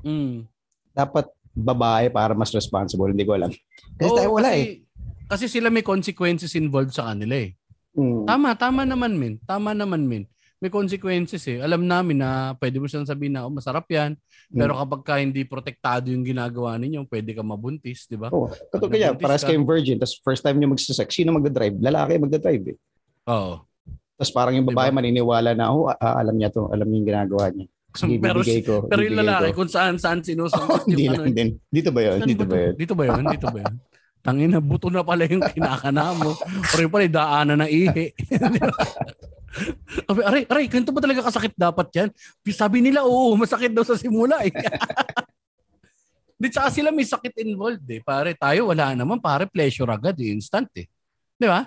Mm. Dapat babae para mas responsible. Hindi ko alam. Kasi oh, tayo wala kasi, eh. Kasi sila may consequences involved sa kanila eh. Mm. Tama, tama naman min. Tama naman min. May consequences eh. Alam namin na pwede mo siyang sabihin na oh, masarap yan. Pero kapag ka hindi protektado yung ginagawa ninyo, pwede ka mabuntis, di ba? Oo. Oh, totoo kaya, parehas kayong virgin. Tapos first time nyo magsasex, sino magdadrive? Lalaki magdadrive eh. Oo. Oh. Tapos parang yung babae diba? Maniniwala na, oh, ah, alam niya to, alam niya yung ginagawa niya. Sige, pero, ko, pero yung lalaki, ko. Kung saan-saan sinusungkot oh, yung ano. Din. Dito ba yun? Dito ba yun? Dito ba yun? Dito ba yun? Tangina, buto na pala yung kinakana mo. Or yung pala, daanan na ihi. Aray, aray, ganito ba talaga kasakit dapat yan? Sabi nila, oo, masakit daw sa simula eh. Di, tsaka sila may sakit involved eh. Pare, tayo wala naman. Pare, pleasure agad. Instant eh. Di ba?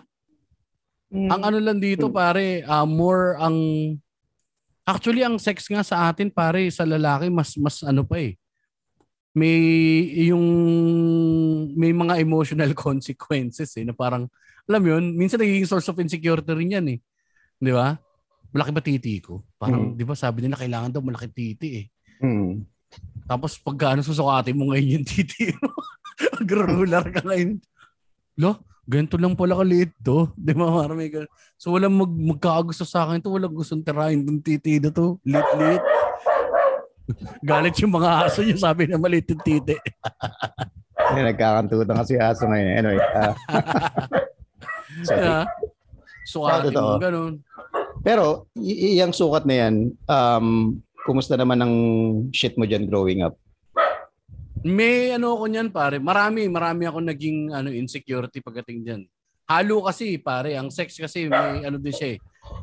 Mm. Ang ano lang dito, pare, uh, more ang... Actually, ang sex nga sa atin, pare, sa lalaki, mas mas ano pa eh. May yung may mga emotional consequences eh na parang alam yun, minsan nagiging source of insecurity rin yan eh. 'Di ba? Malaki ba titi ko? Parang mm. 'di ba sabi nila kailangan daw malaki titi eh. Mm. Tapos pagka ano susukatin mo ngayon yung titi mo, agro-ruler ka ngayon. Lo, ganito lang pala kaliit to. 'Di ba? Marami ka. So walang mag magkakagusto sa akin to, walang gustong tirahin tong titi na to. Lit-lit. Galit yung mga aso niya, sabi na maliit yung titi. Ay, nagkakantutan kasi aso na yun. Anyway. Uh, yeah. Sukatin mo, ganun. Pero, y- yung sukat na yan, um, kumusta naman ang shit mo dyan growing up? May ano ko niyan, pare. Marami, marami ako naging ano, insecurity pagdating dyan. Halo kasi, pare. Ang sex kasi, may ano din siya eh.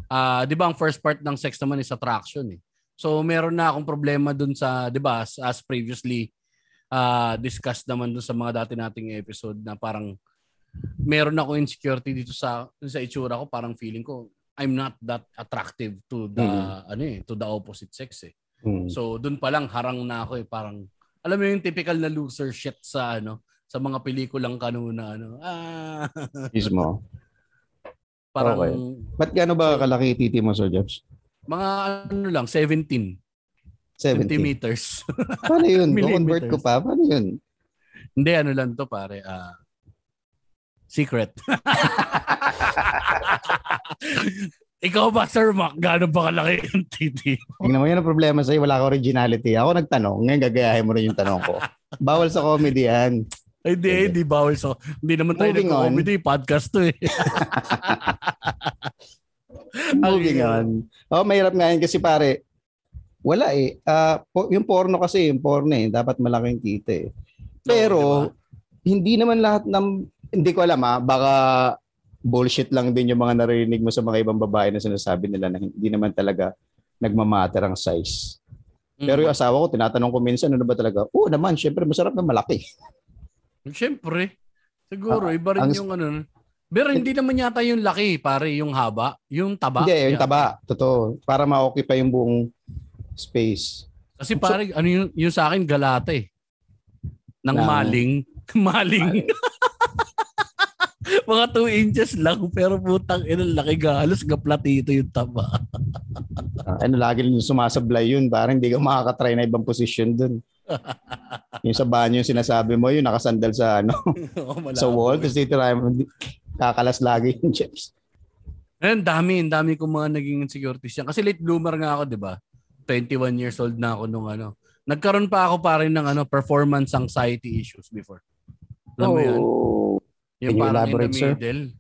Uh, di ba, ang first part ng sex naman is attraction eh. So meron na akong problema dun sa, 'di ba, as, as previously uh, discussed naman dun sa mga dati nating episode na parang meron na ako insecurity dito sa sa itsura ko, parang feeling ko I'm not that attractive to the mm-hmm. ano eh, to the opposite sex eh. Mm-hmm. So dun pa lang harang na ako eh, parang alam mo yung typical na loser shit sa ano, sa mga pelikulang kanuna ano. Ah. Ismo. Parang okay. Ba't gaano ba kalaki titi mo, Sir Jeps? Mga ano lang, seventeen centimeters. Paano yun? Convert ko pa? Paano yun? Hindi, ano lang to pare. Uh, secret. Ikaw ba, Sir Mac? Gano'n ba kalaki yung titi? Tingnan mo, yun ang problema sa'yo. Wala ka originality. Ako nagtanong. Ngayon, gagayahin mo rin yung tanong ko. Bawal sa comedy yan. Ay, di, okay. Di bawal sa... Hindi naman tayo nag-comedy. Podcast to eh. Moving on. Oh, mahirap nga yun kasi pare. Wala eh. Uh, yung porno kasi, yung porno eh. Dapat malaking kita eh. Pero, no, diba? Hindi naman lahat ng... Hindi ko alam ha. Baka bullshit lang din yung mga narinig mo sa mga ibang babae na sinasabi nila na hindi naman talaga nagmamatter ang size. Mm-hmm. Pero yung asawa ko, tinatanong ko minsan, ano ba talaga? Oo naman, syempre masarap na malaki. Syempre. Siguro, ah, iba rin ang... yung ano... Pero hindi naman yata yung laki, pare, yung haba, yung taba. Hindi, yung yata. Taba. Totoo. Para ma-occupy yung buong space. Kasi pare, so, ano yung, yung sa akin, galate eh. Nang na, maling. Maling. maling. Mga two inches lang, pero putang ina, laki galos, gaplatito yung taba. uh, ano, lagi lang yung sumasablay yun. Parang hindi ka makakatry na ibang position dun. Yung sa banyo yung sinasabi mo, yung nakasandal sa ano, oh, sa wall. Tapos titirahin mo. Kakalas lagi yung Jeps. Ayun, dami, dami kong mga naging insecurities yan. Kasi late bloomer nga ako, di ba? twenty-one years old na ako nung ano. Nagkaroon pa ako pa rin ng ano, performance anxiety issues before. Alam mo oh, yan? Yung parang in the middle. Sir?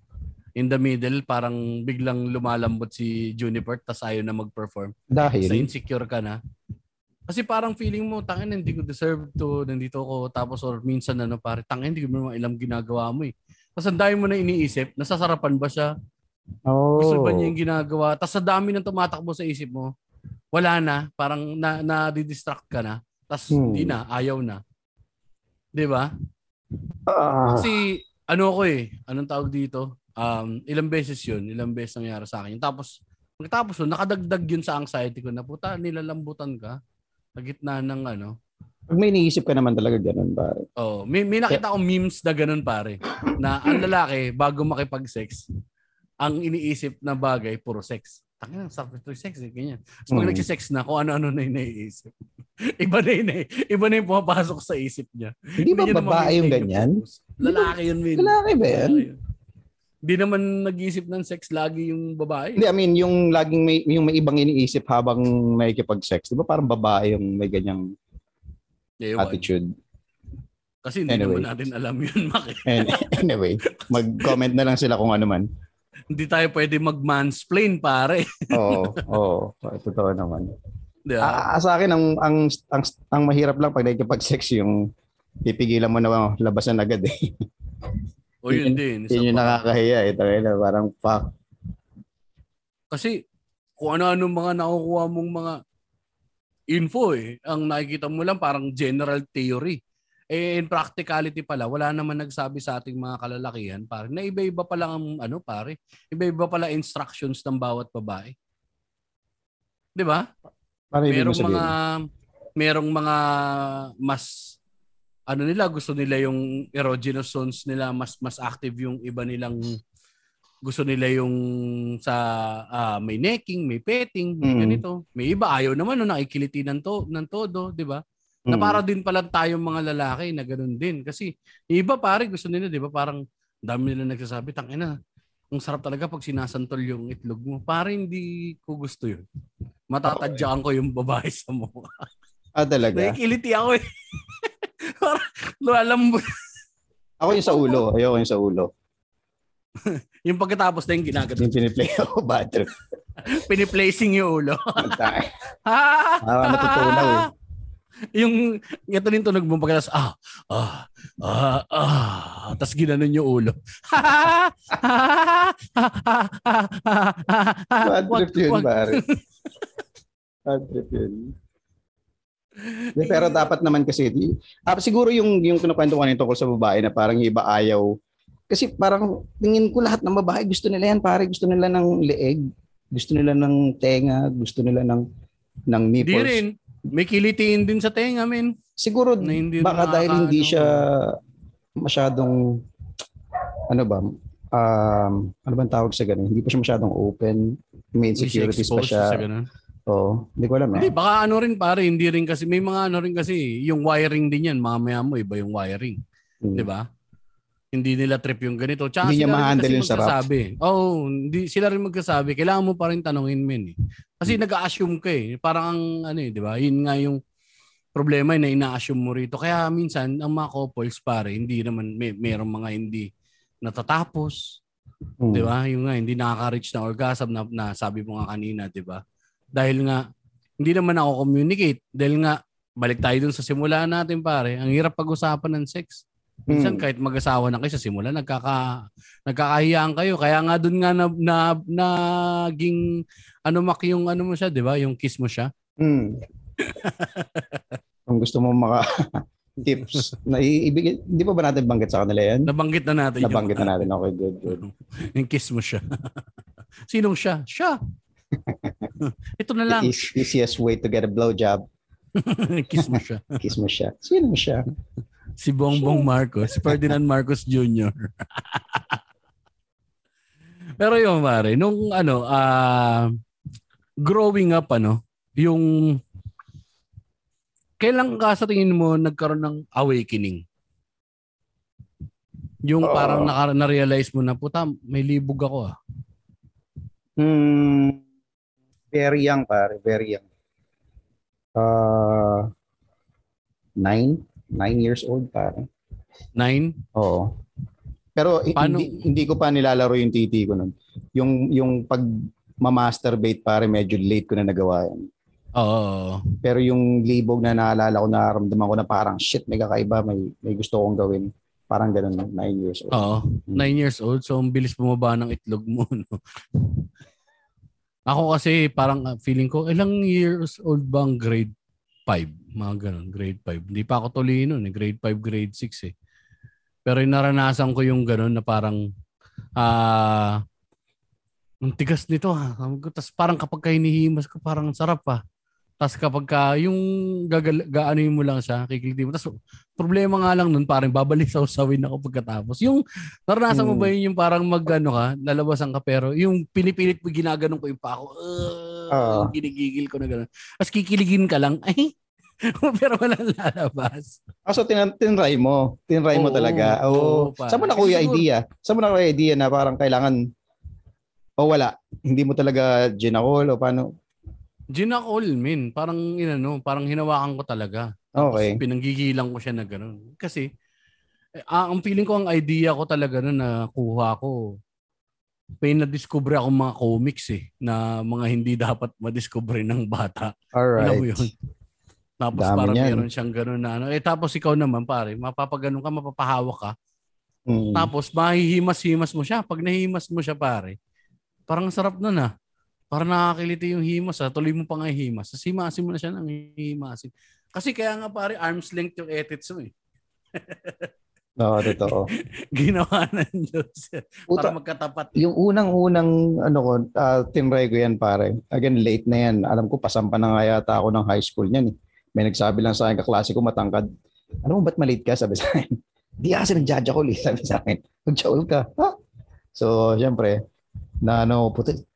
in the middle, parang biglang lumalambot si Juniper tas ayaw na mag-perform. Dahil? Sa insecure ka na. Kasi parang feeling mo, tangin, hindi ko deserve to, nandito ako, tapos or minsan, ano, pare, tangin, hindi ko mo mailang ginagawa mo eh. Tapos ang dami mo na iniisip, nasasarapan ba siya? Oh. Gusto ba niya yung ginagawa? Tapos sa dami nang tumatakbo sa isip mo, wala na, parang na, na-distract ka na, tapos hmm. di na, ayaw na. Diba? Uh. Kasi, ano ako eh, anong tawag dito? Um, ilang beses yun, ilang beses nangyari sa akin. Tapos, pagkatapos nun, nakadagdag yun sa anxiety ko na, puta, nilalambutan ka sa gitna ng ano. Pag may iniisip ka naman talaga ganun, pare. Oo. Oh, may, may nakita akong memes na ganun, pare. Na ang lalaki, bago makipag-sex, ang iniisip na bagay, puro sex. Tangina, sarap ito yung sex eh, ganyan. So, pag mm. nagsisex na, kung ano-ano na yung naiisip. Iba na yun eh. Iba na yung pumapasok sa isip niya. Hindi ba babae yung ganyan? Lalaki yun, man. Lalaki ba yan? Hindi naman nag-iisip ng sex lagi yung babae. Hindi, I mean, yung laging may, yung may ibang iniisip habang may kipag-sex. Di ba parang babae yung may ganyang yeah, attitude? Kasi hindi anyway. naman natin alam yun, Maki. Anyway, mag-comment na lang sila kung ano man. Hindi tayo pwede mag-mansplain, pare. Oo, oo. Totoo naman. Yeah. Ah, sa akin, ang, ang, ang, ang mahirap lang pag nakikipag-sex yung pipigilan mo na labasan agad eh. O yun, yun din. Yun yung nakakahiya eh. Tawin, parang fuck. Kasi kung ano-ano mga nakukuha mong mga info eh. Ang nakikita mo lang parang general theory. Eh in practicality pala, wala naman nagsabi sa ating mga kalalakihan. Pare, na iba-iba pala ang ano pare. Iba-iba pala instructions ng bawat babae. Di ba? Merong mga, merong mga mas... ano nila, gusto nila yung erogenous zones nila, mas mas active yung iba nilang, gusto nila yung sa uh, may necking, may petting, may mm. ganito. May iba, ayaw naman, no, nakikiliti ng, to, ng todo, di ba? Mm. Na para din pala tayong mga lalaki na ganun din. Kasi iba pare, gusto nila, di ba? Parang dami nila nagsasabi, tangina, ang sarap talaga pag sinasantol yung itlog mo. Pare, hindi ko gusto yun. Matatadyaan ko yung babae sa mukha. Ah, talaga? Nakikiliti ako eh. Parang lumalambot. Ako yung sa ulo. Ayoko yung sa ulo. Yung pagkatapos na yung ginagawa. Yung piniplay ako, bad trip. Piniplacing yung ulo. Ah, ah, natutunaw eh. Yung, ito din tunog mo pagkatapos, ah, ah, ah, ah, tapos ginanon yung ulo. Bad trip yun, pare. Bad trip yun. Pero dapat naman kasi ah, siguro yung yung kinukwento ko na tungkol sa babae na parang iba ayaw. Kasi parang tingin ko lahat ng babae gusto nila yan, pare, gusto nila ng leeg, gusto nila ng tenga, gusto nila ng ng nipples. Hindi rin. May kilitiin din sa tenga, men. Siguro baka dahil hindi siya masyadong ano ba? Um, ano bang tawag sa ganun? Hindi pa siya masyadong open, may insecurities pa siya. Oo, hindi ko alam eh. Hindi, baka ano rin pare, hindi rin kasi, may mga ano rin kasi, yung wiring din yan, mamaya mo iba yung wiring. Hmm. Di ba? Hindi nila trip yung ganito. Tsaka hindi niya ma-handle yung sarap. Oo, hindi, sila rin magkasabi. Kailangan mo pa rin tanongin, men. Eh. Kasi hmm. nag-a-assume ka eh. Parang ang, ano eh, di ba? Yun nga yung problema eh, na ina-assume mo rito. Kaya minsan, ang mga couples pare, hindi naman, may, mayroong mga hindi natatapos. Hmm. Di ba? Yung nga, hindi nakaka-reach na orgasm na, na sabi mo nga kanina, di ba? Dahil nga, hindi naman ako communicate. Dahil nga, balik tayo dun sa simula natin, pare. Ang hirap pag-usapan ng sex. Minsan, hmm. kahit mag-asawa na kayo sa simula, nagkaka, nagkakahiyaan kayo. Kaya nga dun nga na, na, naging, ano mak yung ano mo siya, di ba? Yung kiss mo siya. Hmm. Kung gusto mo maka tips, naiibigay, di pa ba natin banggit sa kanila yan? Nabanggit na natin. Nabanggit yung, na natin. Okay, good, good. Yung kiss mo siya. Sinong siya? Siya. Ito na lang. The easiest way to get a blowjob. Kiss mo siya. Kiss mo siya. Sino siya? Si Bongbong Marcos. Si Ferdinand Marcos Junior Pero yung pare, nung ano, uh, growing up, ano, yung kailan ka sa tingin mo nagkaroon ng awakening? Yung oh. parang naka- na-realize mo na, puta, may libog ako ah. Hmm... Very young, pare. Very young. Uh, nine? Nine years old, pare. Nine? Oo. Pero paano? hindi hindi ko pa nilalaro yung titi ko nun. Yung yung pag ma-masturbate pare medyo late ko na nagawa yan. Oo. Pero yung libog na naalala ko, nararamdaman ko na parang shit, may kakaiba, may may gusto kong gawin. Parang gano'n, nine years old. Oo, nine years old. So, ang bilis bumaba ng itlog mo, no? Ako kasi parang feeling ko, ilang years old ba ang grade five? Mga gano'n, grade five. Hindi pa ako tuloy nun, eh. grade five, grade six eh. Pero naranasan ko yung gano'n na parang, ah, uh, ang tigas nito ha. Tapos parang kapag hinihimas ko, parang sarap ha. Tapos kapag ka, yung gagal, gaanoin mo lang siya, kikiliti mo. Tapos problema nga lang nun, parang babalik sa usawin ako pagkatapos. Yung naranasan hmm. mo ba yun yung parang mag-ano ka, lalabasan ka pero yung pinipilit mo, ginaganon ko yung pako. Uh, uh. Ginigigil ko na gano'n. Tapos kikiligin ka lang, ay, pero walang lalabas. Ah, so tin- tinry mo. Tinry mo oo, talaga. Oo. oo Saan mo na kuya idea? Saan mo na kuya idea na parang kailangan o wala? Hindi mo talaga ginakol o paano? Ginakol, min. Parang, inano, parang hinawakan ko talaga. Okay. Tapos pinanggigilang ko siya na gano'n. Kasi, ah, ang feeling ko, ang idea ko talaga na nakuha ko, pinadiscover ako mga comics eh, na mga hindi dapat madiscover ng bata. Alright. Alam mo yun? Tapos dami parang yan. Meron siyang gano'n na ano. Eh, tapos ikaw naman, pare, mapapagano'n ka, mapapahawak ka. Mm. Tapos, mahihimas-himas mo siya. Pag nahihimas mo siya, pare, parang sarap nun ah. Para nakakiliti yung himas. Ha? Tuloy mo pa nga himas. Tapos himasin mo na siya ng himasin. Kasi kaya nga pare, arm's length yung edits mo eh. Oo, no, totoo. Ginawa ng Diyos. Para magkatapat. Yung unang-unang, ano ko, uh, tinry ko yan pare. Again, late na yan. Alam ko, pasampa na nga yata ako ng high school niyan eh. May nagsabi lang sa akin, kaklase ko matangkad. Ano mo, ba't malate ka? Sabi sa akin. Di kasi nagjajakol eh. Sabi sa akin. Nagjakol ka. Ha? So, syempre, na ano, puti.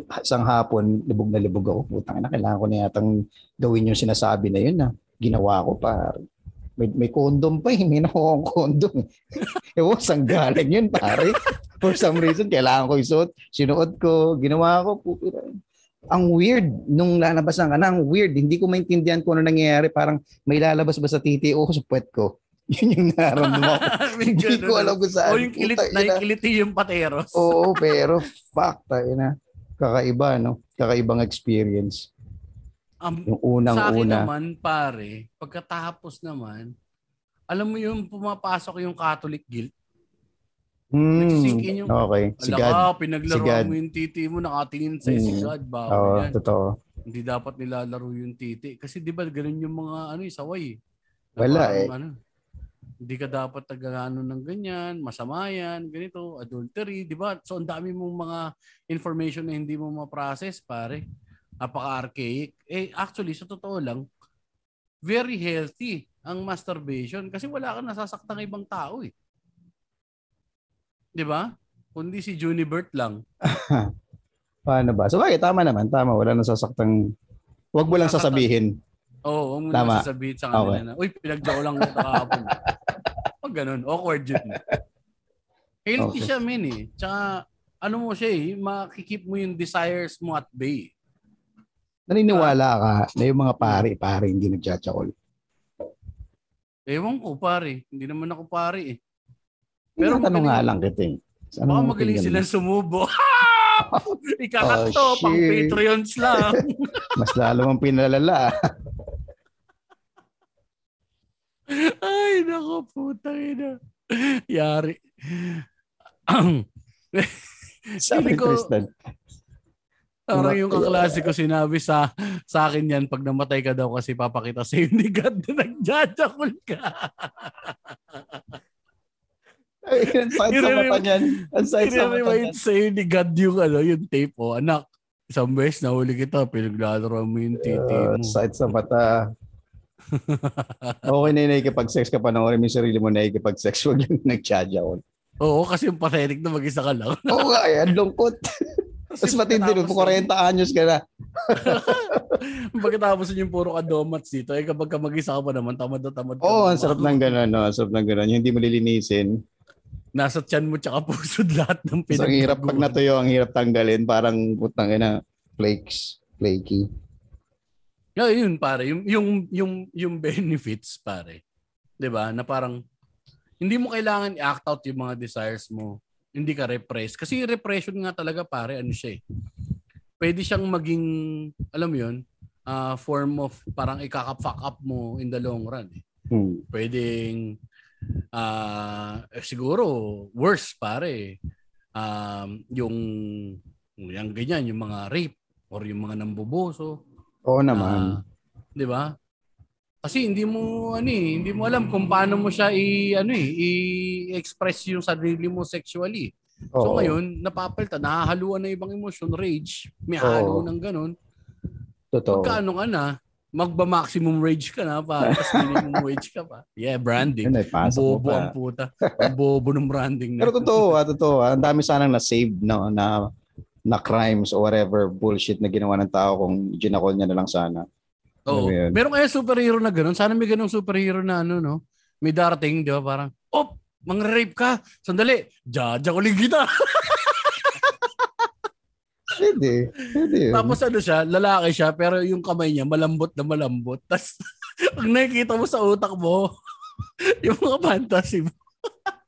Isang hapon, libog na libog ako. Putang ina, kailangan ko na yatang gawin yung sinasabi na yun na ginawa ko pa. May, may condom pa eh. May nakuha kong condom. Ewan, sang galing yun, pare. For some reason, kailangan ko isuot. Sinuot ko, ginawa ko. Pupira. Ang weird, nung lalabasan ka na, ang weird. Hindi ko maintindihan kung ano nangyayari. Parang may lalabas ba sa titi o sa puwet ko. Yun yung naramdaman ko. Hindi ko alam kung saan. O yung kilit, nakikiliti yung pateros. Oo, pero fuck, tayo na. Kakaiba, no? Kakaibang experience. Um, yung unang-una. Sa akin una, naman, pare, pagkatapos naman, alam mo yung pumapasok yung Catholic guilt? Mm, Nagsisikin yung, okay. Si God. Ka, pinaglaro si God. Mo yung titi mo, nakatingin sa'yo mm. si God. Bawal Oo, yan. Totoo. Hindi dapat nilalaro yung titi. Kasi di ba, ganun yung mga ano, saway. Wala parang, eh. Ano, hindi ka dapat tagagano ng ganyan, masama yan, ganito, adultery, di ba? So, ang dami mong mga information na hindi mo ma-process, pare. Napaka-archaic. Eh, actually, sa totoo lang, very healthy ang masturbation kasi wala kang nasasaktang ibang tao, eh. Di ba? Kundi si Junibert lang. Paano ba? So, bakit? Tama naman. Tama. Wala nasasaktang... Huwag mo lang sasabihin. Oo, huwag mo lang sasabihin sa kanila okay. na, uy, pinagjaw lang yung nakahapon. Pag ganun, awkward yun. Healthy okay. siya, min eh. Tsaka, ano mo siya eh, makikip mo yung desires mo at bay. Naniniwala ka na yung mga pare, pare, hindi nagjajakol? Ewan ko, pare. Hindi naman ako pare eh. Pero tanong nga lang kita eh. Baka magaling silang sumubo. Ikakakto, oh, pang Patreons lang. Mas lalo mang pinalala. Ay, naku, putang ina. Yari. Sabi ko, Tristan. Parang yung kaklase ko sinabi sa sa akin yan, pag namatay ka daw kasi papakita sa'yo ni God na nagjajakol ka. Ay, ang sakit sa mata niyan. Ang sakit sa mata niyan. Sa'yo ni God yung, ano, yung tape, oh, anak. Isang beses, nahuli kita, pinaglalaro mo yung titi mo. Ang sakit sa mata. Okay na yung nakikipag-sex ka pa, panoorin mo yung sarili mo nakikipag-sex, huwag yung nagjajakol. Oo, kasi yung pathetic na mag-isa ka lang. Oo nga, ang lungkot. Tapos matindi mo, forty anyos ka na. Pagkatapos yung puro ka-domats dito, eh kapag mag-isa ka pa naman, tamad na tamad ka. Oo, ang sarap ng gano'n, no? Ang sarap ng gano'n. Yung hindi mo lilinisin. Nasa tiyan mo tsaka pusod lahat ng pinag-guguan. So, ang hirap pag natuyo, ang hirap tanggalin. Parang putang ina, flakes, flaky. No, yun pare, yung yung yung yung benefits pare. 'Di ba? Na parang Hindi mo kailangan i-act out yung mga desires mo. Hindi ka repress. Kasi repression nga talaga pare, ano siya eh. Pwede siyang maging, alam mo yun, uh, form of parang ikaka-fuck up mo in the long run. Eh. Hmm. Pwedeng, uh, eh, siguro, worse pare. Um, yung, yung ganyan, yung mga rape or yung mga nambuboso. Oo naman. Uh, di ba? Kasi hindi mo ano eh, hindi mo alam kung paano mo siya i ano eh, i-express yung sarili mo sexually. Oo. So ngayon, napapalitan, nahahaluan na ibang emotion, rage, may halo ng ganun. Totoo. Pagka ano ka na, magba-maximum rage ka na pa, tapos minimum wage ka pa. Yeah, branding. Bobo ang puta. Ang bobo ng branding na. Pero totoo, ah, totoo. Ang dami sanang na-save no, na na crimes or whatever bullshit na ginawa ng tao kung ginakol niya na lang sana. Oh, ano meron kaya superhero na gano'n. Sana may gano'ng superhero na ano, no? May darating, di ba? Parang, op, mang-rape ka. Sandali, jaja ko kita. Pwede, pwede. Tapos ano siya, lalaki siya, pero yung kamay niya, malambot na malambot. Tapos, pag nakikita mo sa utak mo, yung mga fantasy mo.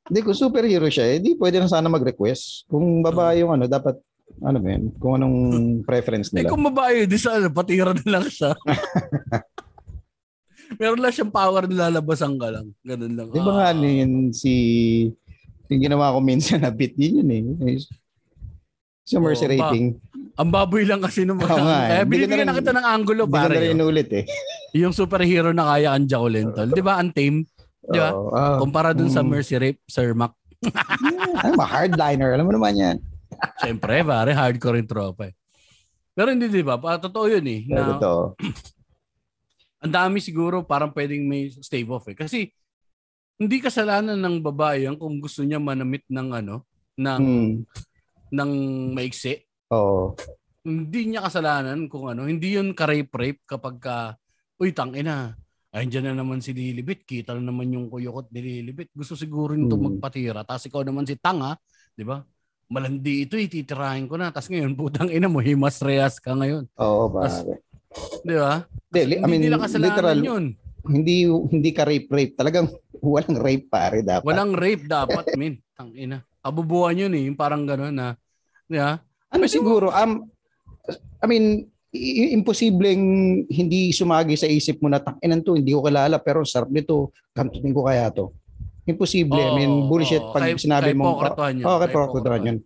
Hindi, kung superhero siya, hindi eh, pwede na sana mag-request. Kung babae yung ano, dapat, ano man, kung anong preference nila. Eh kung mabayo, di sa ano, patira na lang siya. Meron lang siyang power na lalabasan ka lang. Ganun lang. Di ba nga ah. Yun, si, yung ginawa ko minsan na bit yun yun eh. Sa so, Mercy oh, rating. Ang baboy lang kasi nung mga. Oh, eh, binibigyan na, na kita ng angulo pare. Hindi na ulit eh. Yung superhero na kaya ang Jacolental. Di ba? Ang tame. Di ba? Oh, oh, kumpara dun mm. sa Mercy Rape, Sir Mac. Yeah, ano ba? Hardliner. Alam mo naman yan. Siyempre, pare, hardcore yung tropa eh. Pero hindi, di ba? Totoo yun eh. Na, totoo. Ang dami siguro parang pwedeng may stave off eh. Kasi hindi kasalanan ng babae yan kung gusto niya manamit ng ano, ng, hmm. ng maiksi. Oo. Hindi niya kasalanan kung ano. Hindi yun ka-rape-rape kapag ka, uy, tangina. Ayun dyan na naman si Lilibit. Kita na naman yung kuyokot ni Lilibit. Gusto siguro nito hmm. magpatira. Tapos ikaw naman si Tanga, di ba? Malandi ito, ititirahin ko na. Tapos ngayon, putang ina mo, Himas Reyes ka ngayon. Oo, pare. Di ba? Hindi, I mean, nila kasalanan literal, yun. Hindi, hindi ka rape-rape. Talagang walang rape, pare, dapat. Walang rape, dapat, min. Tang ina. Abubuhan yun eh. Yung parang gano'n na, di ba? Ano Pwede siguro, um, I mean, imposibleng hindi sumagi sa isip mo na, tang ina to, hindi ko kilala, pero sarap nito, kantunin ko kaya to. Imposible. Oh, I mean, bullshit oh, pag kay, sinabi kay mong... Yun. Oh, kay Pokratuan yun.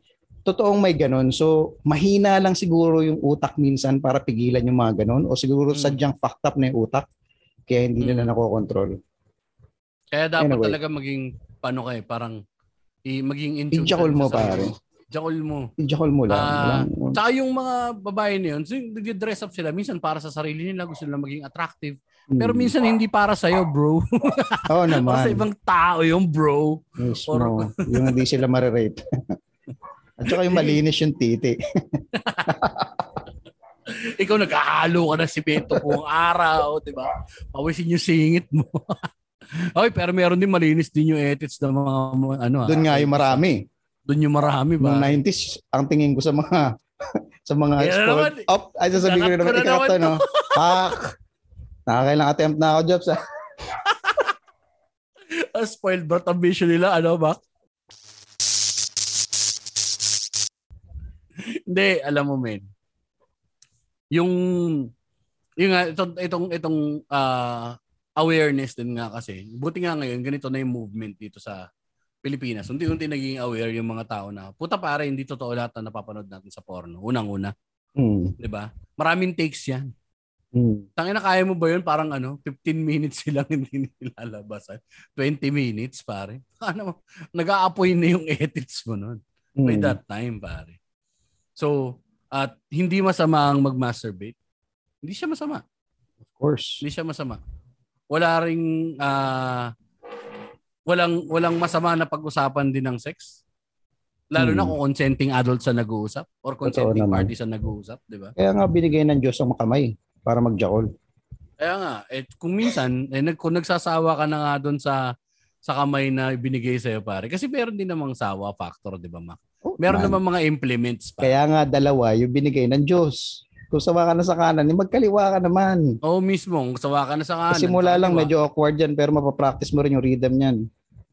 Totoong may ganun. So, mahina lang siguro yung utak minsan para pigilan yung mga ganun. O siguro mm. sadyang fucked up na yung utak. Kaya hindi mm. nila nakokontrol. Kaya dapat anyway. Talaga maging, paano kayo, parang i- maging... I-jackal mo, pare. I-jackal mo. I-jackal mo lang. Uh, Tsaka yung mga babae na yun, so nag-dress up sila. Minsan para sa sarili nila, gusto nila maging attractive. Pero minsan hindi para sa'yo, bro. Oo oh, naman. Para sa ibang tao yung bro. Yes, or... yung hindi sila marirate. At saka yung malinis yung titi. Ikaw nag-ahalo ka na si Beto kung araw, di ba? Pawisin yung singit mo. Okay, pero meron din malinis din yung edits ng mga ano. Doon nga yung marami. Doon yung marami ba? Noong nineties, ang tingin ko sa mga sa mga export. Op, ay sasabihin ko rin naman, ikarap to, no? Fuck! Nakakailang attempt na ako, Jeps. Spoiled birth ambition nila. Ano ba? Hindi, alam mo, men. Yung, yung nga, itong, itong, itong uh, awareness din nga kasi. Buti nga ngayon, ganito na yung movement dito sa Pilipinas. Unti-unti naging aware yung mga tao na, puta pare, hindi totoo lahat na napapanood natin sa porno. Unang-una. Mm. Diba? Maraming takes yan. Hmm. Tangina, kaya mo ba yun? Parang ano, fifteen minutes silang hindi nilalabasan. twenty minutes, pare. Ano, nag-aapoy na yung edits mo nun. Hmm. By that time, pare. So, at hindi masama ang mag-masturbate. Hindi siya masama. Of course. Hindi siya masama. Wala ring, uh, walang, walang masama na pag-usapan din ng sex. Lalo hmm. na kung consenting adults sa nag-uusap or consenting parties sa nag-uusap, di ba? Kaya nga, binigay ng Diyos ang makamay. Para magjakol. Kaya nga, eh, kung minsan, eh, kung nagsasawa ka na nga doon sa, sa kamay na binigay sa'yo, pare. Kasi meron din namang sawa factor, di ba, Mac? Oh, meron man. Namang mga implements. Pare. Kaya nga, dalawa yung binigay ng Diyos. Kung sawa ka na sa kanan, magkaliwa ka naman. Oo, mismo. Kung sawa ka na sa kanan. Kasi mula lang, medyo awkward yan, pero mapapractice mo rin yung rhythm niyan.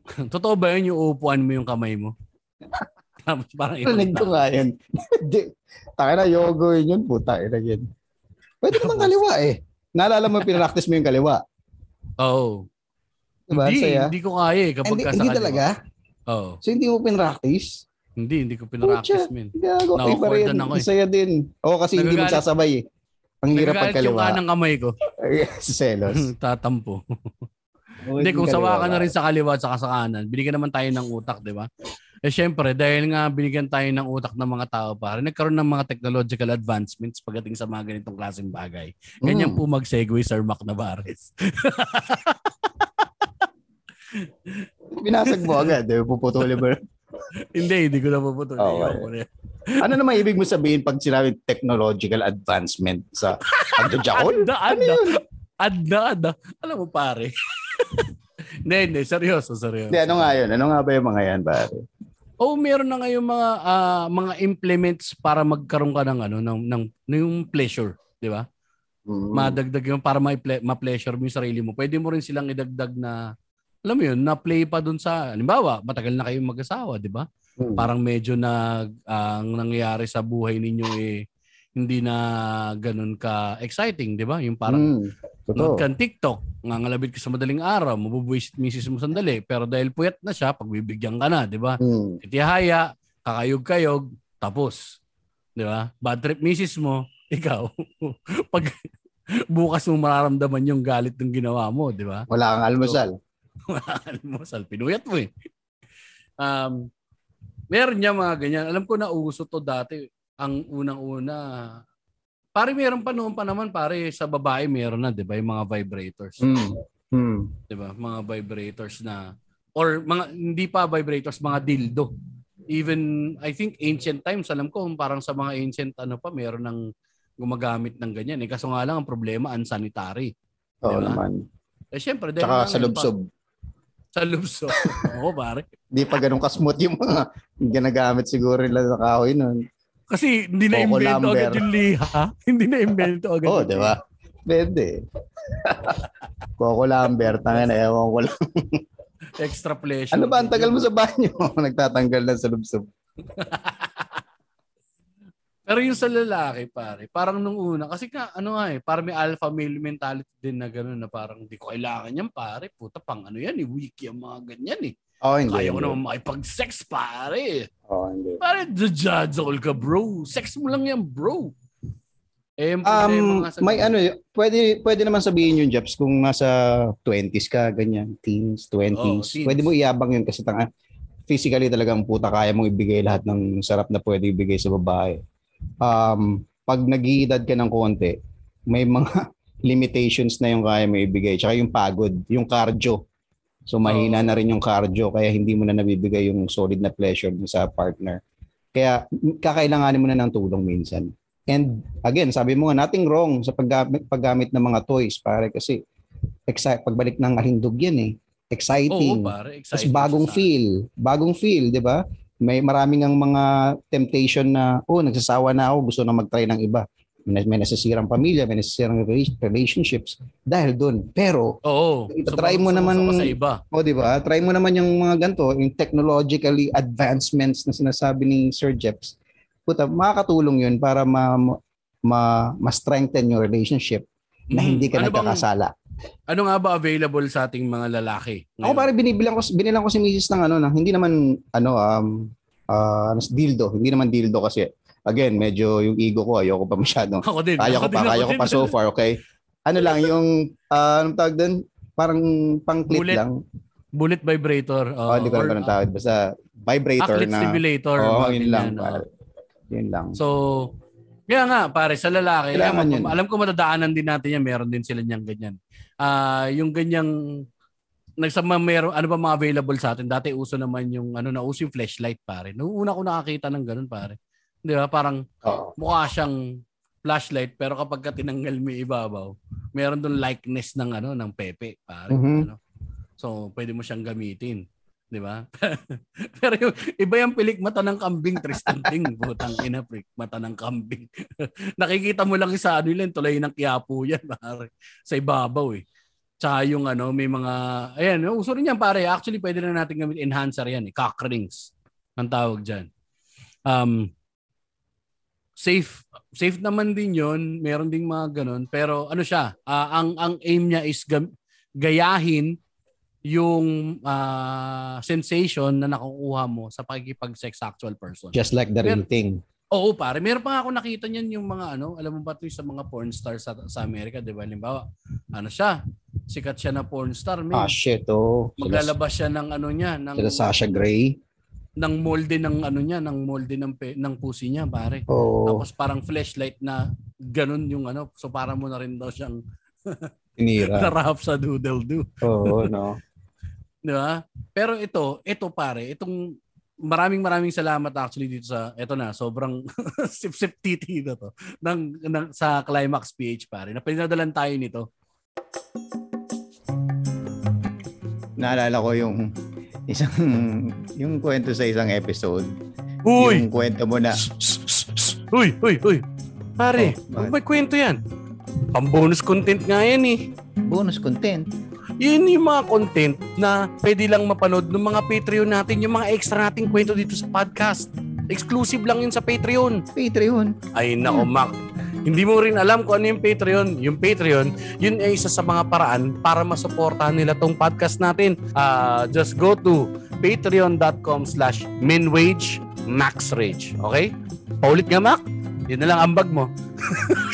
Totoo ba yun yung uupuan mo yung kamay mo? Tapos parang ito. Narinig ko nga yun. Taka na, yogo yun yun. Puta, ina yun. Pwede naman kaliwa eh. Naalala mo, pinractice mo yung kaliwa. Oo. Oh. Diba? Hindi, saya? Hindi ko kaya eh. Kapag hindi, hindi talaga? Oo. Oh. So hindi mo pinractice? Hindi, hindi ko pinractice min. Nakakordan ako eh. Saya din. Oo, kasi nagagalit. Hindi magsasabay eh. Ang hirap pagkaliwa. Nagagalit yung kanang kamay ko. Selos. Tatampo. Hindi, kung sawa ka na rin sa kaliwa at saka sa kanan, binigyan naman tayo ng utak, di ba? Eh syempre, dahil nga binigyan tayo ng utak ng mga tao para nagkaroon ng mga technological advancements pagdating sa mga ganitong klaseng bagay. Ganyan mm. po mag-segue, Sir Mac Navarez. Binasag mo agad, eh. Puputuli mo. Hindi, hindi ko na puputuli. Okay. Ano naman ibig mo sabihin pag sinabi technological advancement sa Adjajakol? Adda, ano yun? Adda, adda. Alam mo pare. Hindi, hindi. Seryoso, seryoso. Hindi, ano nga yun? Ano nga ba yung mga yan, pare? Oh, meron na ngayon mga uh, mga implements para magkaroon ka ng ano, ng, ng, ng yung pleasure. Di ba? Mm. Madagdag yun para ma-pleasure mo yung sarili mo. Pwede mo rin silang idagdag na, alam mo yun, na-play pa dun sa, halimbawa, matagal na kayong mag-asawa, di ba? Mm. Parang medyo na, ang uh, nangyayari sa buhay ninyo eh, hindi na ganun ka-exciting, di ba? Yung parang mm, not kan TikTok, nangalabit ka sa madaling araw, mabubuisit misis mo sandali, pero dahil puyat na siya, pagbibigyan ka na, di ba? Mm. Itihaya, kakayog-kayog, tapos. Di ba? Bad trip misis mo, ikaw. Pag bukas mo mararamdaman yung galit ng ginawa mo, di ba? Wala kang almusal. So, wala kang almusal. Pinuyat mo eh. Um, meron niya mga ganyan. Alam ko na uso to dati. Ang unang-una, pare meron pa noon pa naman, pare sa babae meron na, 'di ba, yung mga vibrators. Mm. Mm. 'Di ba? Mga vibrators na or mga hindi pa vibrators, mga dildo. Even I think ancient times, alam ko, parang sa mga ancient ano pa meron ng gumagamit ng ganyan. Eh kaso nga lang ang problema unsanitary. Oo naman. Eh syempre, tsaka sa lubsob. Sa lubso. Oo, pare. Hindi pa ganoon ka-smooth yung mga ginagamit siguro nila sa kahoy noon. Kasi hindi na invento agad yung liha. Hindi na invento agad. Oo, oh, di ba? Pwede. Coco Lambert. Tangin na, ewan ko lang. Extra pleasure. Ano ba? Ang tagal mo sa banyo. Nagtatanggal na sa lubsob. Pero yung sa lalaki, pare, parang nung una, kasi ka, ano nga eh, parang may alpha male mentality din na gano'n na parang hindi ko kailangan yan, pare. Puta, pang ano yan eh. Wiki ang mga ganyan eh. Oh, hindi, kaya ko naman makipag-sex, pare. Oh, hindi. Pare, jajol ka, bro. Sex mo lang yan, bro. Eh, um, may ano, pwede, pwede naman sabihin yun, Jeps, kung nasa twenties ka, ganyan, teens, twenties. Oh, teens. Pwede mo iabang yun kasi tanga, physically talagang puta, kaya mong ibigay lahat ng sarap na pwede ibigay sa babae. Um, pag nag-iedad ka ng konti, may mga limitations na yung kaya mo ibigay. Tsaka yung pagod, yung cardio. So mahina na rin yung cardio kaya hindi mo na nabibigay yung solid na pleasure sa partner. Kaya kakailanganin mo na ng tulong minsan. And again, sabi mo nga, nothing wrong sa paggamit, paggamit ng mga toys, pare, kasi excited pagbalik ng kahindog yan eh. Exciting. Oo, pare, exciting. Tapos bagong feel, bagong feel, 'di ba? May maraming ang mga temptation na oh, nagsasawa na ako, gusto na mag-try ng iba. May nasisirang pamilya, may nasisirang relationships dahil doon. Pero, oo, so try mo naman, sa iba. O, di ba? Try mo naman yung mga ganito, yung technologically advancements na sinasabi ni Sir Jeps. Puta, makakatulong yun para ma, ma, ma-strengthen yung relationship na hindi ka hmm. ano nagkakasala. Bang, ano nga ba available sa ating mga lalaki? Ako parang binibilang ko, binilang ko si misis ng ano, na, hindi naman ano, um, uh, dildo. Hindi naman dildo kasi. Again, medyo yung ego ko, ayoko pa masyado. Ako din. Kaya ko pa, kaya ko pa so far, okay? Ano lang, yung, uh, anong tawag doon? Parang pang-clip bullet, lang. Bullet vibrator. Uh, oh, hindi ko lang anong tawag. Basta vibrator na. Stimulator. Oo, oh, yun lang. Uh, yun lang. So, kaya nga, pare, sa lalaki, alam, yun. alam ko matadaanan din natin yan, meron din sila niyang ganyan. Uh, yung ganyang, nagsama meron, ano ba mga available sa atin? Dati uso naman yung, ano, nauso yung flashlight, pare. Noong una ko nakakita ng ganun, pare. Di ba? Parang oh. mukha siyang flashlight pero kapag ka tinanggal mo ibabaw, meron doon likeness ng ano ng Pepe, pare, mm-hmm. ano. So, pwede mo siyang gamitin, di ba? Pero yung, iba yung pilik mata ng kambing, Tristan Ting, butang ina, prick, mata ng kambing. Nakikita mo lang sa ano yun, tuloy ng Quiapo yan, pare. Sa ibabaw eh. Tsaka yung ano, may mga, ayan, uso rin yan pare. Actually, pwede na natin gamit enhancer yan. Eh. Cock rings. Ang tawag dyan. Um, safe. Safe naman din yon. Meron ding mga ganun. Pero ano siya, uh, ang ang aim niya is gam- gayahin yung uh, sensation na nakukuha mo sa pakikipag-sex sa actual person. Just like the real thing. Oo pare, meron pa nga ako nakita niyan yung mga ano, alam mo ba ito sa mga porn star sa, sa Amerika, di ba? Halimbawa, ano siya, sikat siya na porn star. Man. Ah shit, oh. Maglalabas siya ng ano niya. Ng, sila Sasha Grey. Ng molde ng ano niya, ng molde ng, pe, ng pusi niya pare. Oh. Tapos parang flashlight na ganun yung ano, so para mo na rin daw siyang tinira. Narap sa doodle-doo. Oo, no. Di ba? Pero ito, ito pare, itong maraming maraming salamat actually dito sa eto na sobrang sip-sip titi na to ng, ng sa Climax P H pare. Napinadalan tayo nito. Naalala ko yung isang yung kwento sa isang episode. Uy! Yung kwento mo na. Uy, uy, uy. Pare, oh, may kwento 'yan. Pang-bonus content nga 'yan eh. Bonus content. Yun yung mga content na pwede lang mapanood ng mga Patreon natin, yung mga extra nating kwento dito sa podcast. Exclusive lang yun sa Patreon. Patreon. Ay nako, hmm. Mac. Hindi mo rin alam kung ano yung Patreon. Yung Patreon, yun ay isa sa mga paraan para masuportahan nila tong podcast natin. Uh, just go to patreon.com slash minwage maxrage. Okay? Paulit nga, Mac. Yun na lang ambag mo.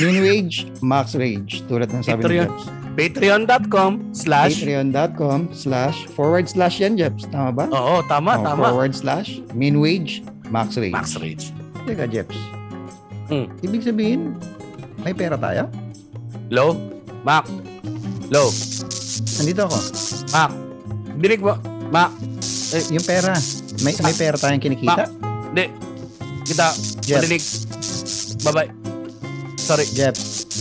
Minwage maxrage. Tulad ng sabi ng Jeps. Patreon.com slash Patreon.com slash forward slash yan, Jeps. Tama ba? Oo, tama, oh, tama. Forward slash minwage maxrage. Maxrage. Teka, Jeps. Hmm. Ibig sabihin, may pera tayo? Low? Mac? Low? Nandito ako. Mac? Dinig mo? Mac? Eh, yung pera. May, may pera tayong kinikita? Mac? Hindi. Kita. Madinig. Bye-bye. Sorry. Jeps.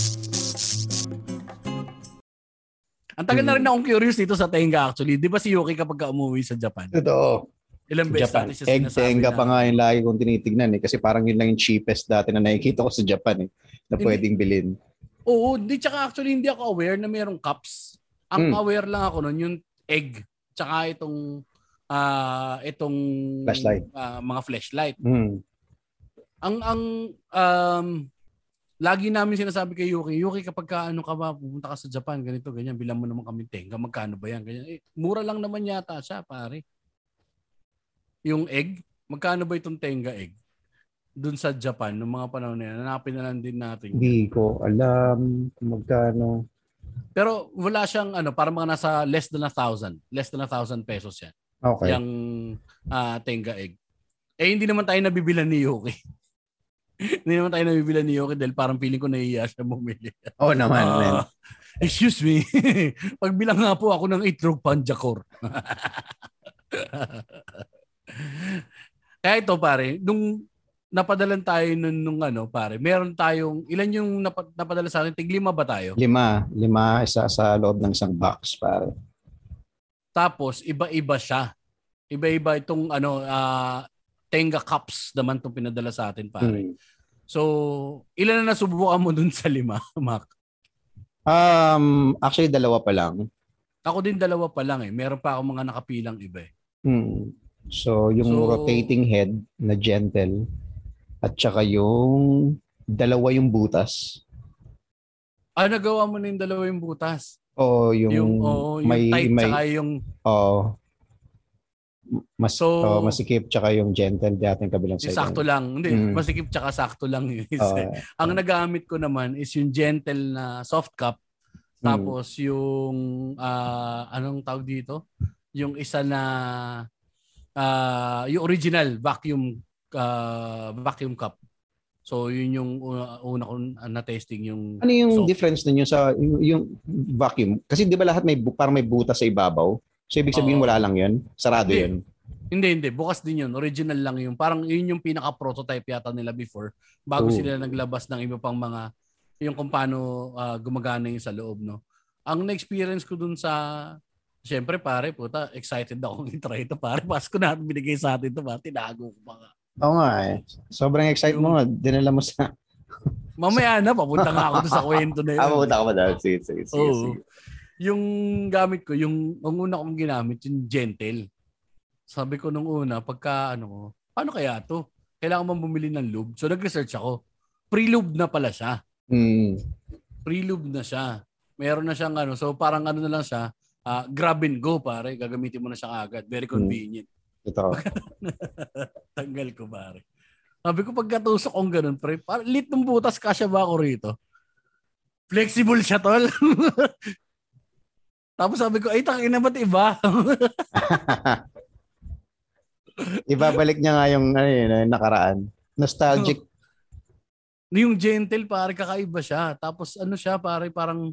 Ang tagal na rin akong curious dito sa Tenga actually. Di ba si Yuki kapag umuwi sa Japan? Totoo. Ilang beses natin siya sinasabi na. Tenga pa nga yung lagi kong tinitignan eh. Kasi parang yun lang yung cheapest dati na nakikita ko sa Japan eh. Na pwedeng bilhin. Oo. Di, tsaka actually hindi ako aware na mayroong cups. Ang hmm. aware lang ako nun yung egg. Tsaka itong uh, itong flashlight. Uh, mga flashlight. Hmm. Ang ang um, lagi namin sinasabi kay Yuki, Yuki kapag ka, ano ka ba, pupunta ka sa Japan, ganito, ganyan, bilang mo naman kami Tenga, magkano ba yan? Ganyan. Eh, mura lang naman yata siya, pare. Yung egg, magkano ba itong Tenga egg? Doon sa Japan, noong mga panahon na yan, hanapin na lang din natin. Hindi ko alam kung magkano. Pero wala siyang, ano, para mga nasa less than a thousand. Less than a thousand pesos yan. Okay. Yung uh, Tenga egg. Eh, hindi naman tayo nabibilan ni Yuki. Hindi naman tayo nabibilan ni Yoke dahil parang feeling ko nahihiya siya bumili. Oo oh, naman. Uh, excuse me. Pagbilang nga po ako ng itlog panjakor. Kaya ito pare, nung napadalan tayo nung, nung ano pare, meron tayong, ilan yung nap- napadala sa atin? Tig lima ba tayo? Lima. Lima, isa sa loob ng isang box pare. Tapos iba-iba siya. Iba-iba itong ano, ah, uh, Tenga cups naman itong pinadala sa atin, pare. Hmm. So, ilan na nasubukan mo dun sa lima, Mac? Um, actually, dalawa pa lang. Ako din dalawa pa lang eh. Meron pa ako mga nakapilang iba eh. Hmm. So, yung so, rotating head na gentle at saka yung dalawa yung butas. Ah, nagawa mo na yung dalawa yung butas? Oo, yung, yung, oh, yung may, tight may, saka yung... Oo. Mas, so, oh, masikip tsaka yung gentle di ating kabilang side. Sakto lang. Hindi, mm. masikip tsaka sakto lang. Yun. Oh, ang oh. nagamit ko naman is yung gentle na soft cup. Mm. Tapos yung, uh, anong tawag dito? Yung isa na, uh, yung original vacuum uh, vacuum cup. So, yun yung una, una ko na-testing yung... Ano yung soft difference ninyo sa yung, yung vacuum? Kasi di ba lahat may parang may butas sa ibabaw? So, ibig sabihin, uh, wala lang yun? Sarado hindi. Yun? Hindi, hindi. Bukas din yun. Original lang yun. Parang yun yung pinaka-prototype yata nila before. Bago oh. sila naglabas ng iba pang mga, yung kung paano uh, gumagana yun sa loob, no? Ang na-experience ko dun sa, siyempre pare, puta, excited akong itry ito, pare. Pasko na binigay sa atin ito, pare. Tinago ko mga. Oo nga eh. Sobrang excited yung... mo. Dinala mo sa... Mamaya na, papunta nga ako sa kwento na yun. Ah, papunta ka pa dahil. Sige, sige, sige. yung gamit ko, yung ang una kong ginamit, yung Gentle. Sabi ko nung una, pagka ano, paano kaya to? Kailangan mo bumili ng lube. So nag-research ako. Pre-lube na pala siya. Mm. Pre-lube na siya. Meron na siyang ano. So parang ano na lang siya, uh, grab and go pare. Gagamitin mo na siya agad. Very convenient. Mm. Ito. Tanggal ko pare. Sabi ko pagkatusok kong ganun pre, lit ng butas, kasya ba ako rito? Flexible siya tol. Tapos sabi ko, ay tangin na ba't iba? Ibabalik niya nga yung, ano yun, yung nakaraan. Nostalgic. Yung Gentle pare, kakaiba siya. Tapos ano siya pare, parang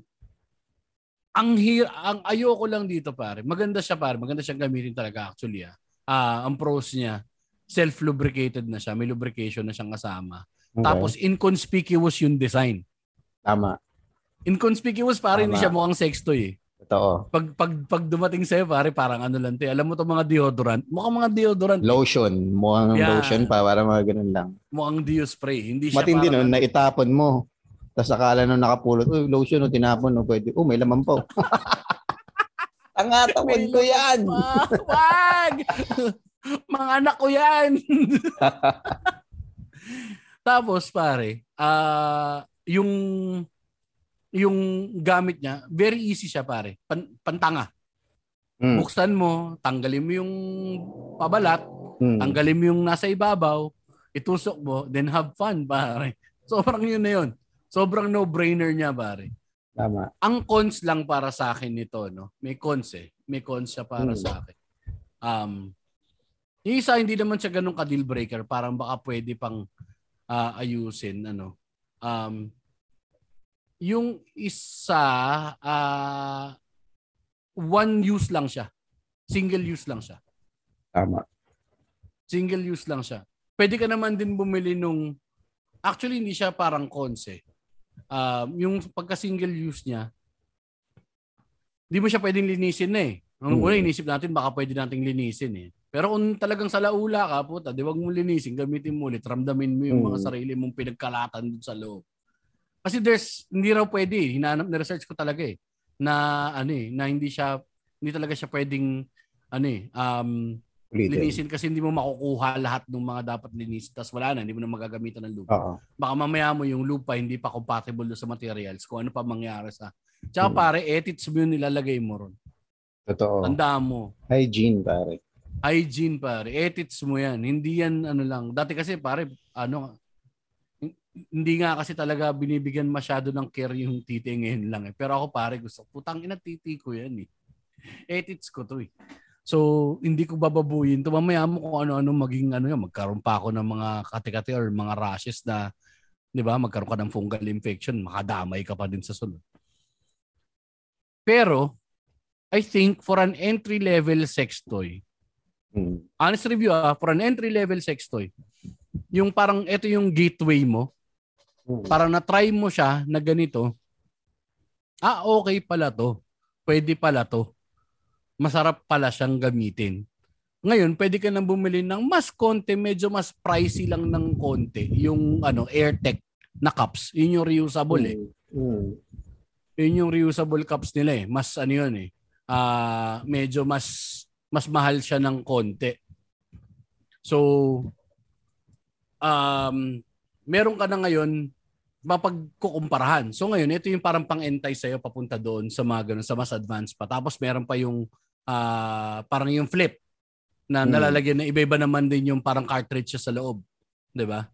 ang, hir- ang ayoko lang dito pare. Maganda siya pare. Maganda siyang gamitin talaga actually. Ah. Uh, ang pros niya, self-lubricated na siya. May lubrication na siyang kasama. Okay. Tapos inconspicuous yung design. Tama. Inconspicuous pare, hindi siya mukhang sextoy eh. Totoo. Pag, pag, pag dumating sa'yo pare, parang ano lang. Te, alam mo to mga deodorant. Mukhang mga deodorant. Lotion. Mukhang yeah. lotion pa. Parang mga ganun lang. Mukhang deo spray. Hindi siya matindi parang... Matindi nun, naitapon mo. Tapos akala nun nakapulot. Oh, lotion o tinapon. O pwede. Oh, may laman po. Tangatawin ko yan. Wag! Mga anak ko yan. Tapos pare, uh, yung yung gamit niya, very easy siya pare. Pan, pantanga. Mm. Buksan mo, tanggalin mo yung pabalat, mm. tanggalin mo yung nasa ibabaw, itusok mo, then have fun pare. Sobrang yun na yun. Sobrang no-brainer niya pare. Tama. Ang cons lang para sa akin nito, no? May cons eh. May cons siya para mm. sa akin. Um, Yung isa, hindi naman siya ganun ka-deal breaker. Parang baka pwede pang uh, ayusin. Ano. Um, yung isa, uh, one use lang siya. Single use lang siya. Tama. Single use lang siya. Pwede ka naman din bumili nung... Actually, hindi siya parang cons eh. Uh, yung pagka-single use niya, hindi mo siya pwedeng linisin na eh. Nung una, inisip natin, baka pwede nating linisin eh. Pero kung talagang salaula ka, puta, di wag mo linisin, gamitin mo ulit, ramdamin mo yung mga mm. sarili mong pinagkalatan dun sa loob. Kasi there's, hindi raw pwede, hinanap, na-research ko talaga eh, na ano eh, na hindi siya, hindi talaga siya pwedeng, ano eh, um, linisin kasi hindi mo makukuha lahat ng mga dapat linisin, tas wala na, hindi mo na magagamitan ng lupa. Uh-huh. Baka mamaya mo yung lupa, hindi pa compatible sa materials, kung ano pa mangyari sa, tsaka mm. pare, edits mo yung nilalagay mo ron. Totoo. Tandaan mo. Hygiene pare. Hygiene pare, ethics mo yan. Hindi yan ano lang. Dati kasi pare, ano, hindi nga kasi talaga binibigyan masyado ng care yung titi ngayon lang eh. Pero ako pare, gusto putang ina titi ko yan eh. Ethics ko to eh. So, hindi ko bababuyin to. Mamaya mo kung ano-ano maging ano yan. Magkaroon pa ako ng mga kati-kati or mga rashes na, di ba, magkaroon ka ng fungal infection, makadamay ka pa din sa sunod. Pero, I think for an entry-level sex toy, honest review ah, for an entry-level sex toy, yung parang ito yung gateway mo, parang na-try mo siya na ganito, ah okay pala to, pwede pala to, masarap pala siyang gamitin. Ngayon, pwede ka nang bumili ng mas konti, medyo mas pricey lang ng konti, yung ano AirTech na cups, yun yung reusable eh. Yun yung reusable cups nila eh, mas ano yun eh, uh, medyo mas... mas mahal siya ng konti. So, um, meron ka na ngayon mapagkukumparahan. So ngayon, ito yung parang pang-entay sa'yo papunta doon sa mga ganun, sa mas advanced pa. Tapos meron pa yung uh, parang yung flip na nalalagyan na iba-iba naman din yung parang cartridge siya sa loob. Diba?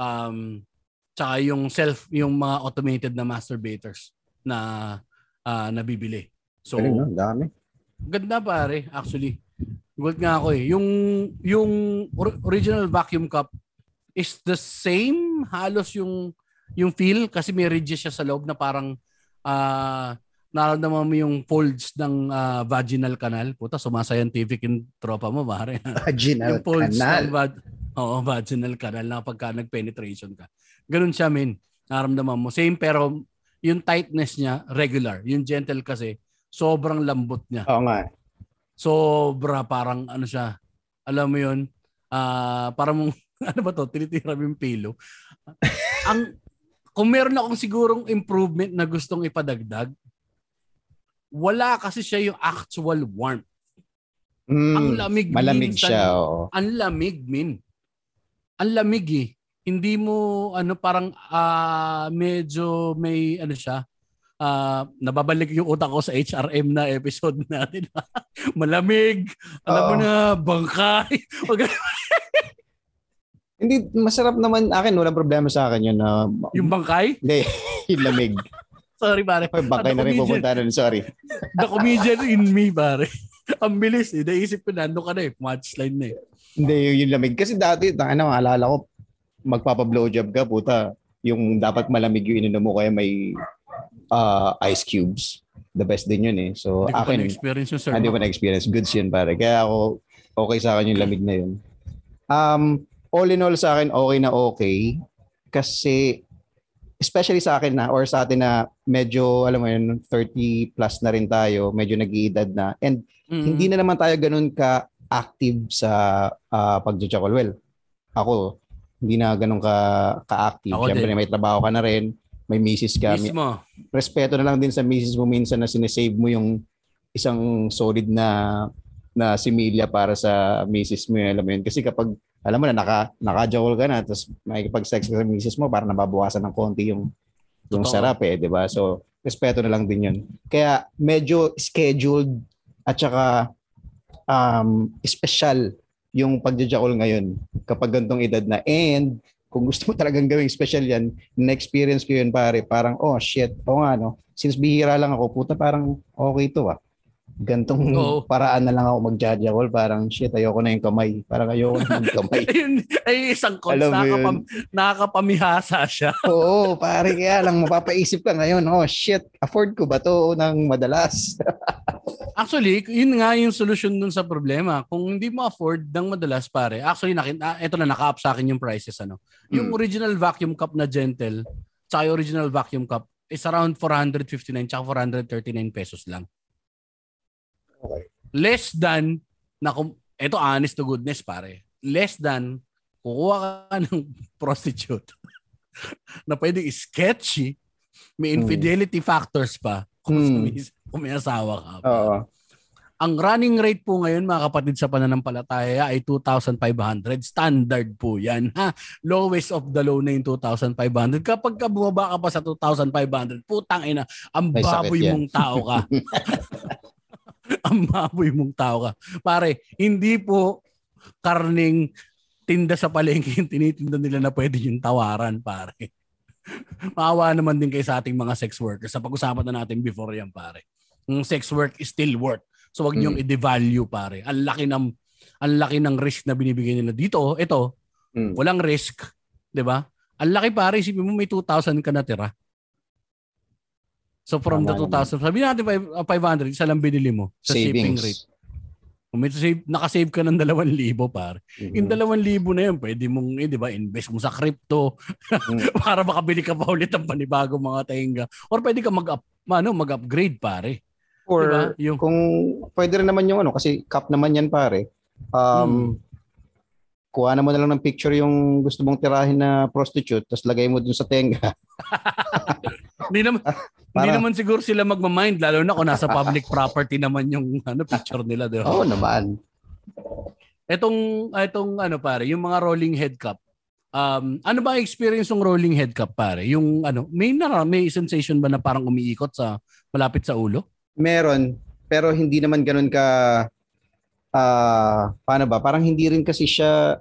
Um, tsaka yung self, yung mga automated na masturbators na uh, nabibili. So, ang dami. Ganda pare, actually. Gold nga ako eh. Yung, yung original vacuum cup is the same. Halos yung, yung feel kasi may ridges siya sa loob na parang uh, nararamdaman mo yung folds ng uh, vaginal canal. Puta, sumascientific yung tropa mo pare. Vaginal canal? Va- Oo, vaginal canal na pagka nag-penetration ka. Ganun siya min. Nararamdaman mo. Same pero yung tightness niya, regular. Yung gentle kasi, sobrang lambot niya. Oo nga. Sobra parang ano siya. Alam mo yun? Uh, parang ano ba to? Tinitira yung pilo. Ang, kung meron akong sigurong improvement na gustong ipadagdag, wala kasi siya yung actual warmth. Mm, ang lamig, malamig minsan, siya. Oh. Ang lamig min. Ang lamig eh. Hindi mo ano parang uh, medyo may ano siya. Uh, nababalik yung utak ko sa H R M na episode natin. Malamig. Alam mo na, bangkay. Hindi, masarap naman akin. Walang problema sa akin yun. Uh, yung bangkay? Hindi, yung lamig. Sorry, pare. Ay, bangkay na rin pupunta nun. Sorry. The comedian in me, pare. Ang bilis eh. Naisip ko na, ano ka na eh. Punchline na eh. Hindi, yung, yung lamig. Kasi dati, ano, alala ko, magpapa-blowjob ka, puta. Yung dapat malamig yung ininom mo kaya may uh, ice cubes. The best din yun eh. So, hindi akin, ko na-experience yun, sir. Hindi ko na-experience. Goods yun, pare. Kaya ako, okay sa akin yung lamig na yun. Um, all in all sa akin, okay na okay. Kasi, especially sa akin na, or sa atin na, medyo, alam mo yun, thirty plus na rin tayo, medyo nag-iedad na. And, mm-hmm. hindi na naman tayo ganun ka active sa uh, pag-jachakol. Well, ako, hindi na ganun ka, ka-active. Ako Siyempre, din. May trabaho ka na rin, may misis ka. Mismo. May, respeto na lang din sa misis mo minsan na sinesave mo yung isang solid na na similya para sa misis mo. Alam mo yun. Kasi kapag, alam mo na, naka, naka-jachol ka na, tapos makikipag-sex ka sa misis mo para nababawasan ng konti yung, yung sarap eh, di ba? So, respeto na lang din yun. Kaya, medyo scheduled at saka um, special yung pagja-jacol ngayon kapag gantong edad na. And kung gusto mo talagang gawing special yan, na-experience ko yun pare, parang oh shit, o oh, nga no, since bihira lang ako, puta parang okay to ah. Gantong oh. paraan na lang ako magja-jacol, parang shit, ayoko na yung kamay. Parang ayoko na yung kamay. Ayun, ay isang cons, nakakapam- nakakapamihasa siya. Oo, pare, kaya lang mapapaisip ka ngayon, oh shit, afford ko ba to ng madalas? Actually, yun nga yung solusyon dun sa problema. Kung hindi mo afford ng madalas, pare. Actually, nakin, ah, ito na, naka-up sa akin yung prices. Ano? Mm. Yung original vacuum cup na Gentle, tsaka yung original vacuum cup, is around four fifty-nine tsaka four thirty-nine pesos lang. Okay. Less than, na, ito honest to goodness, pare. Less than, kukuha ka ng prostitute na pwedeng sketchy, may infidelity mm. factors pa. Kung sumis, kung may asawa ka. Uh-huh. Ang running rate po ngayon, mga kapatid sa pananampalataya, ay two thousand five hundred. Standard po yan. Ha? Lowest of the low na yung two thousand five hundred. Kapag ka bumaba ka pa sa two thousand five hundred, putang ina, ang baboy mong tao ka. Ang baboy mong tao ka. Pare, hindi po karning tinda sa palengke yung tinitinda nila na pwede yung tawaran, pare. Maawa naman din kayo sa ating mga sex workers. Sa pag-usapan na natin before yan, pare. Yung sex work is still work. So, wag niyong mm. i-devalue, pare. Ang laki ng, ang laki ng risk na binibigyan nila dito. Ito, mm. walang risk. Diba? Ang laki, pare. Isipin mo, may two thousand ka natira. So, from Tama the two thousand, naman. Sabi natin five hundred, isa lang binili mo sa savings. Shipping rate. Save, nakasave ka ng two thousand, pare. Mm-hmm. Yung two thousand na yun, pwede mong, eh, di ba, invest mo sa crypto mm-hmm. para makabili ka pa ulit ng panibagong mga tainga. Or pwede ka mag-up, ano, mag-upgrade, pare. Or diba? Yung, kung pwede rin naman yung ano, kasi cap naman yan, pare. Um, hmm. Kuha na mo na lang ng picture yung gusto mong tirahin na prostitute, tapos lagay mo dun sa tenga. Hindi naman, hindi naman siguro sila magmamind, lalo na kung nasa public property naman yung ano, picture nila. Diba? Oo naman. Itong, itong ano pare, yung mga rolling head cup. Um, ano ba experience ng rolling head cup pare? Yung ano, may, nara, may sensation ba na parang umiikot sa malapit sa ulo? Meron, pero hindi naman ganun ka, uh, paano ba? Parang hindi rin kasi siya,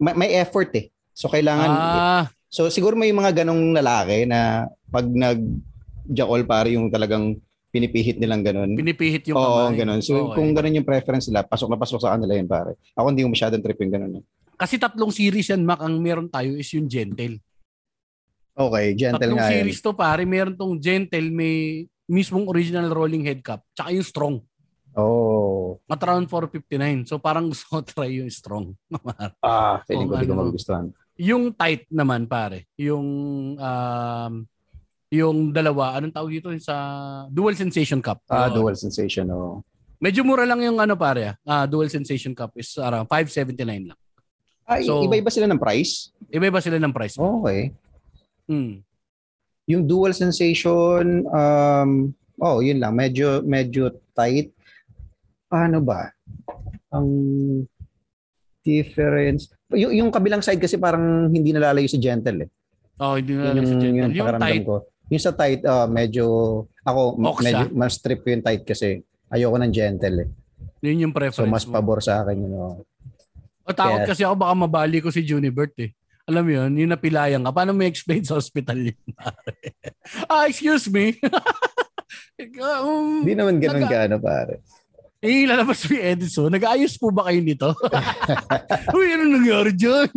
may, may effort eh. So kailangan, ah. So siguro may mga ganong lalaki na pag nag-jaol para yung talagang pinipihit nilang ganun. Pinipihit yung kamay. Oo, ganun. So okay. Kung ganun yung preference nila, pasok na pasok sa kanila yun pare. Ako hindi ko masyadong trip yung ganun. Kasi tatlong series yan, Mac, ang meron tayo is yung Gentle. Okay, Gentle tatlong nga yun. Tatlong series to pare, meron tong Gentle, may mismong original rolling head cup, tsaka yung Strong. Oh. At around four fifty-nine. So parang gusto ko try yung Strong. Ah, feeling ko hindi ko magustuhan. Yung tight naman pare, yung um, yung dalawa, anong tawag dito sa Dual Sensation Cup. Ah, so, Dual Sensation. Oh. Medyo mura lang yung ano pare, ah, Dual Sensation Cup is around five seventy-nine lang. Ah, so, iba-iba sila ng price? Iba-iba sila ng price. Okay. Mm. Yung Dual Sensation um Oh, yun lang. Medyo, medyo tight. Paano ba? Ang difference. Yung, yung kabilang side kasi parang hindi nalalayo si Gentle eh. Oh, hindi nalalayo si Gentle. Yung, yung tight. Ko. Yung sa tight, uh, medyo, ako, Oksa. Medyo mas trip yung tight kasi ayoko ng Gentle eh. Yun yung preference. So, mas pabor sa akin yun. Know. O, takot kasi ako baka mabali ko si Junibert eh. Alam mo yun, yun napilayang ka. Paano may explain sa hospital yun? Ah, excuse me. Hindi um, naman ganun ka ano pare. Eh, lalabas mo yung Edison. Nag-aayos po ba kayo nito? Uy, ano nangyari dyan?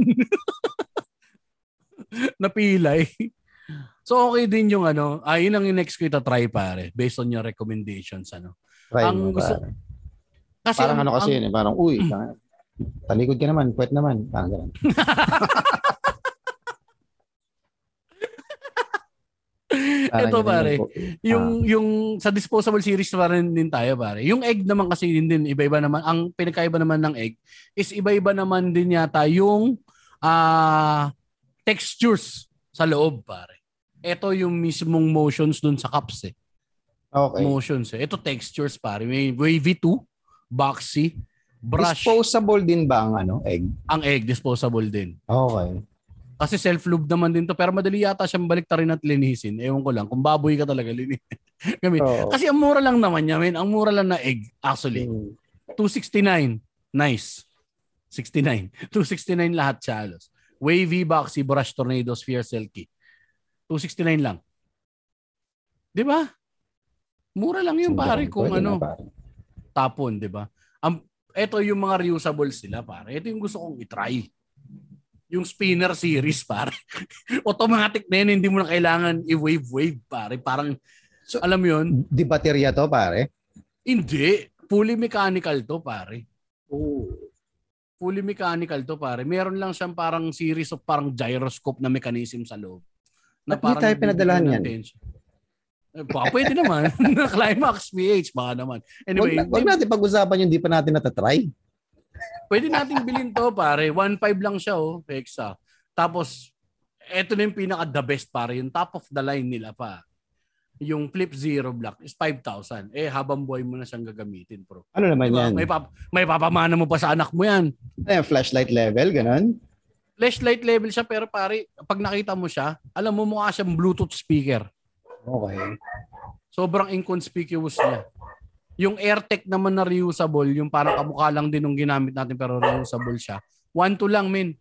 Napilay. So, okay din yung ano. Ah, yun ang next ko ito try pare. Based on your recommendations. Ano. Try ang, mo gusto, kasi parang ang, ano kasi ang, yun eh. Parang, uy, talikod ka naman, puwet naman. Parang ganun. Ito pare, yung, yung sa disposable series pa rin din tayo pare. Yung egg naman kasi din din, iba-iba naman. Ang pinakaiba naman ng egg is iba-iba naman din yata yung uh, textures sa loob pare. Ito yung mismong motions dun sa cups eh. Okay. Motions eh. Ito textures pare. May wavy two, boxy, brush. Disposable din ba ang ano, egg? Ang egg, disposable din. Okay. Kasi self-lube naman din to. Pero madali yata siyang baliktarin at linisin. Ewan ko lang. Kung baboy ka talaga, linisin. Oh. Kasi ang mura lang naman niya. Man. Ang mura lang na egg, actually. Mm. two sixty-nine. Nice. sixty-nine. two sixty-nine lahat siya halos. Wavy, boxy, brush, tornado, sphere, silky. two sixty-nine lang. Di ba? Mura lang yun, pare. Kung ano. Tapon, di ba? Ang... Ito yung mga reusable sila, pare. Ito yung gusto kong itry. Yung spinner series, pare. Automatic na yun. Hindi mo na kailangan i-wave-wave, pare. Parang, so, alam mo yun? Di baterya to, pare? Hindi. Fully mechanical to, pare. Oh. Fully mechanical to, pare. Meron lang siyang parang series of parang gyroscope na mechanism sa loob. Na at parang tayo pinadalahan yan. Baka pwede naman. Climax P H, baka naman. Anyway, huwag na, natin pag-usapan yung di pa natin natatry. Pwede nating bilhin to, pare. one point five lang siya, oh. Hexa. Tapos, eto na yung pinaka-the best, pare. Yung top of the line nila pa. Yung Flip Zero Black is five thousand. Eh, habang buhay mo na siyang gagamitin, bro. Ano naman diba? Yan? May, pap- may papamana mo pa sa anak mo yan. Ay, flashlight level, ganun? Flashlight level siya, pero pare, pag nakita mo siya, alam mo mukha siyang Bluetooth speaker. Okay. Sobrang inconspicuous niya. Yung AirTech naman na reusable, yung parang kamukha lang din nung ginamit natin pero reusable siya. One to lang, men.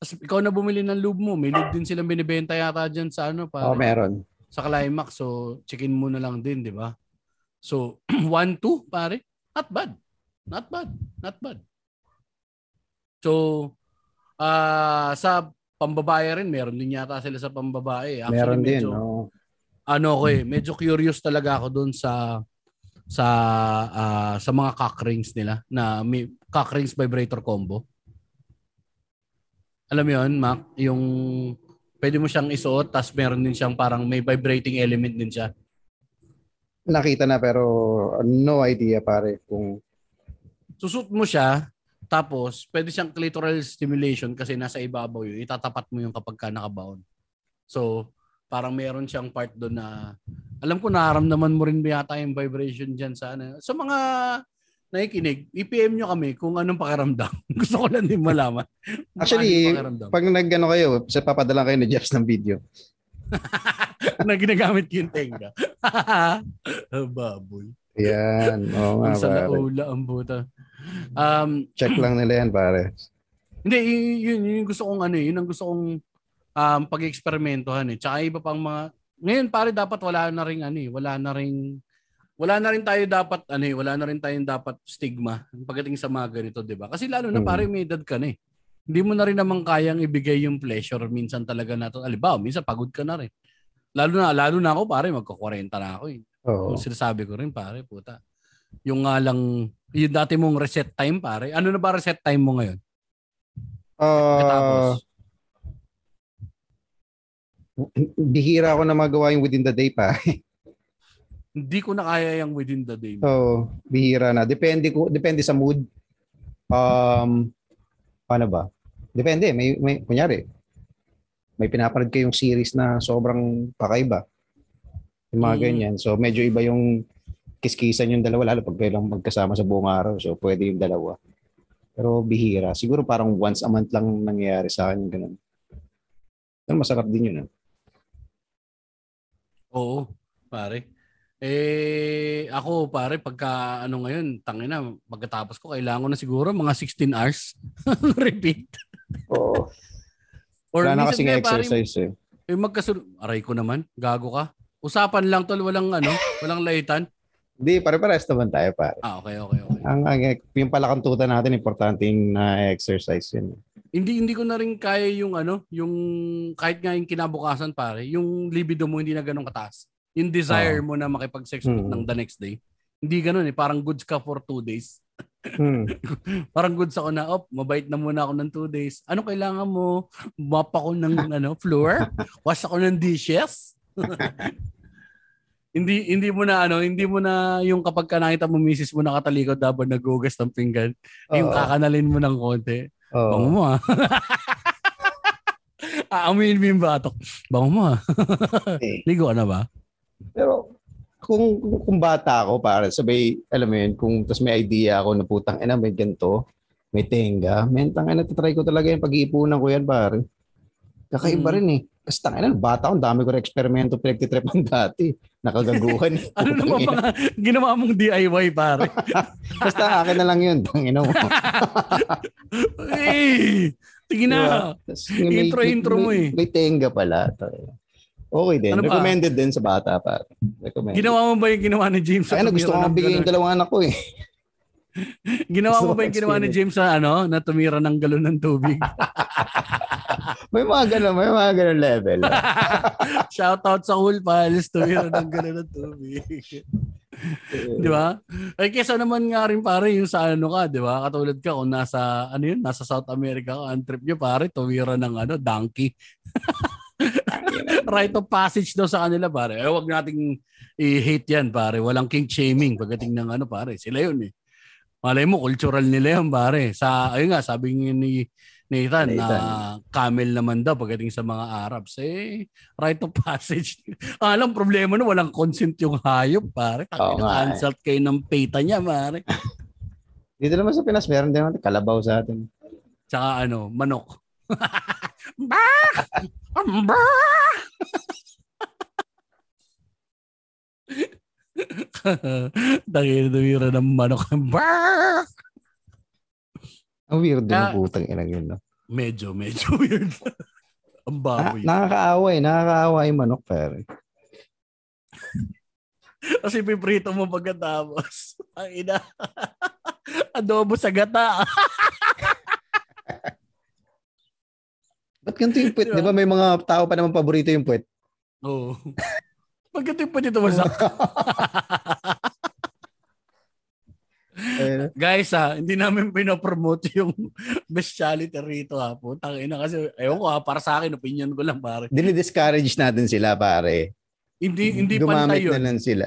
As ikaw na bumili ng lube mo, may lube din silang binibenta yata dyan sa ano. Pare, oh, meron. Sa Climax, so checkin mo na lang din, di ba? So, one to, pare. Not bad. Not bad. Not bad. So, uh, sa pambabae rin, meron din yata sila sa pambabae. Actually, meron medyo, din, no? Ano ko eh, medyo curious talaga ako doon sa sa uh, sa mga cock rings nila na may cock rings vibrator combo. Alam mo 'yon, Mac, yung pwede mo siyang isuot tapos meron din siyang parang may vibrating element din siya. Nakita na pero no idea pare kung susuot mo siya tapos pwede siyang clitoral stimulation kasi nasa ibabaw 'yun. Itatapat mo 'yung kapag ka nakabaon. So parang meron siyang part doon na alam ko nararamdaman mo rin ba yata yung vibration dyan sa ano. Sa mga nakikinig, i-P M nyo kami kung anong pakiramdam. Gusto ko lang din malaman. Actually, pag nag-ano kayo, sa papadala kayo ni Jeps ng video. Na ginagamit yung Tenga. Baboy. Yan. Oo nga, pare. Naula ang buta. Um, Check lang nila yan, pare. Hindi, yun, yun, yun gusto kong ano, yun ang gusto kong Um, pag-eksperimentohan eh. Tsaka iba pang mga... Ngayon pare dapat wala na rin ano eh. Wala na rin... Wala na rin tayo dapat ano eh. Wala na rin tayong dapat stigma pagdating sa mga ganito, di ba? Kasi lalo na hmm. pare may edad ka na eh. Hindi mo na rin naman kayang ibigay yung pleasure. Minsan talaga na ito. Alibaw, minsan pagod ka na rin. Lalo na, lalo na ako pare. Magka-forty na ako eh. Oo. Sinasabi ko rin pare, puta. Yung nga lang... Yung dati mong reset time pare. Ano na ba reset time mo ngayon? Uh... Katapos... Bihira ako na magawa yung within the day pa. Hindi ko na kaya yung within the day. Oo, oh, bihira na. Depende ko, depende sa mood. Um, paano ba? Depende, may may kunyari. May pinapanood kayong series na sobrang pakaiba. Yung mga mm. ganyan. So medyo iba yung kiskisan yung dalawa, lalo pag kailang magkasama sa buong araw. So pwede yung dalawa. Pero bihira. Siguro parang once a month lang nangyayari sa akin. Ganun. Pero masarap din yun. Eh? Oo, pare. Eh, ako pare, pagka ano ngayon, tangina, pagkatapos ko, kailangan ko na siguro mga sixteen hours. Repeat. Oo. Or wala na kasing exercise pare, eh. Eh magkasunod. Aray ko naman. Gago ka. Usapan lang tol. Walang ano. Walang laitan. Hindi. Pare-pares naman tayo pare. Ah okay okay okay. Ang, ang yung palakantutan natin importante yung uh, exercise yun. Hindi hindi ko na rin kaya yung ano. Yung kahit nga yung kinabukasan pare. Yung libido mo hindi na ganun kataas. Yung desire oh. mo na makipag-sex mm-hmm. ng the next day. Hindi ganun eh. Parang goods ka for two days. Hmm. Parang good sa ako na op, mabait na muna ako ng two days. Ano kailangan mo? Mop ako ng ano, floor? Wash ako ng dishes? hindi hindi mo na ano, hindi mo na yung kapag ka nakita mo misis mo nakatalikod habang nagugas ng pinggan, oh. yung kakanalin mo ng konti. Oh. Bango mo ah. Aamin mo yung batok. Bango mo ah. Hey. Ligo ka na ba? Pero Kung, kung kung bata ako para sabay alam mo yun kung tas may idea ako na putang ina may ganito, may tenga, mentang ina tatry ko talaga yung pag-iipunan ko yan pare. Kakaiba mm. rin eh. Kasi tangina bata ako, dami ko ring eksperimento pinagtitripan dati. Nakagaguhan. Ano naman mga ginawa mong D I Y pare? Basta akin na lang yun, tangina mo. Hey, sige na. Intro intro mo eh. May tenga pala. Tayo. Okay din. Ano recommended din sa bata pa. Recommended. Ginawa mo ba yung ginawa ni James sa? Ay, gusto kong bigyan yung dalawang anak ko eh. Ginawa mo ba yung ginawa ni James sa ano, na tumira ng galon ng tubig? May mga ganun, may mga ganun level. Shout out sa Cool Pals, tumira ng galon ng tubig. Di ba? Ay, kesa naman nga rin pare yung sa ano ka, di ba? Katulad ka kung nasa, ano yun, nasa South America ka, ang trip nyo pare, tumira ng ano, donkey. Right of passage daw sa kanila pare. Eh wag nating i-hate yan pare. Walang king shaming pagdating ng ano pare. Sila yun eh. Malay mo cultural nila yan pare. Sa ayun nga sabi ni Nathan na uh, camel naman daw pagdating sa mga Arabs eh right of passage. Alam problema no walang consent yung hayop pare. Kaka-cancel oh, kayo ng peta niya pare. Dito naman sa Pinas meron din kalabaw sa atin. Tsaka ano, manok. Bah! Bah! Dagil-dumira ng manok. Bah! Ang weird yung ah, putang inang yun. No? Medyo, medyo weird. Ang baboy. Na, nakakaaway. Nakakaaway manok, pero. Kasi piprito mo pagkatapos. Ang ina. Adobo sa gata. Ba't ganito yung puwet? Diba? Di ba may mga tao pa naman paborito yung puwet? Oo. Ba't ganito yung puwet ito masak? Guys ha, hindi namin pinapromote yung bestiality rito ha. Putang ina kasi, ayaw ko ha, para sa akin, opinion ko lang pare. Dinidiscourage natin sila pare. Hindi hindi pantay yun. Gumamit na lang sila.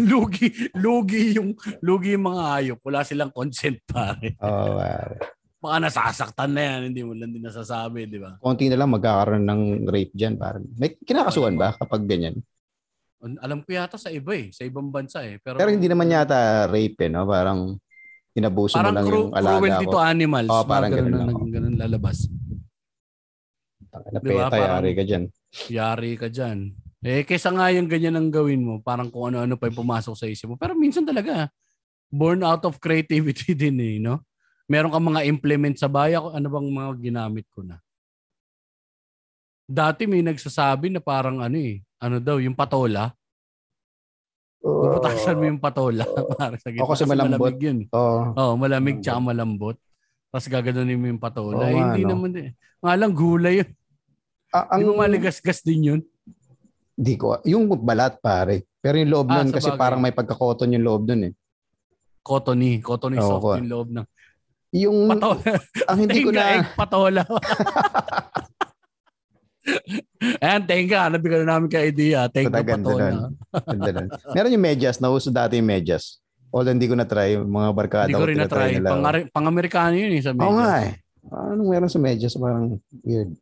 Lugi, lugi yung, lugi yung mga hayop. Wala silang consent pare. Oo oh, pare. Baka nasasaktan na yan, hindi mo lang din nasasabi, di ba? Konti na lang magkakaroon ng rape dyan. Parang. May kinakasuhan ba kapag ganyan? Alam ko yata sa iba eh, sa ibang bansa eh. Pero, Pero hindi naman yata rape eh, no? Parang inabuso mo lang cru- yung alaga ko. Parang cruelty to animals. Oo, parang ganun lang. Ganun, ganun lalabas. Napeta, yari ka dyan. Yari ka dyan. Eh, kesa nga yung ganyan ang gawin mo, parang kung ano-ano pa yung pumasok sa isip mo. Pero minsan talaga, born out of creativity din eh, no? Meron kang mga implement sa bahay ko, ano bang mga ginamit ko na? Dati may nagsasabi na parang ano eh, ano daw, yung patola. Uh, Butasan mo yung patola. Para sa gitna. O kasi malambot. Malamig yun. Uh, Oo, malamig tsaka malambot. Tapos gaganunin mo yung patola. Uh, eh, hindi ano. naman eh. Mga lang gulay yun. Uh, ang, hindi mo maligas-gas din yun. Hindi ko. Yung balat pare. Pero yung loob ah, nun kasi bagay. Parang may pagka-cotton yung loob nun eh. Cottony. Cottony oh, soft ko. Yung loob ng... Yung patola. Ang hindi ko na egg patola. Ayan, tenga, nabigyan na namin ka idea. Tenga patola. Meron yung medyas, nauso dati yung medyas. Although hindi ko na try mga barkada. Hindi ko rin na try. Pang-Amerikano yun eh sa medyas. Oo nga eh. Anong meron sa medyas? Parang weird.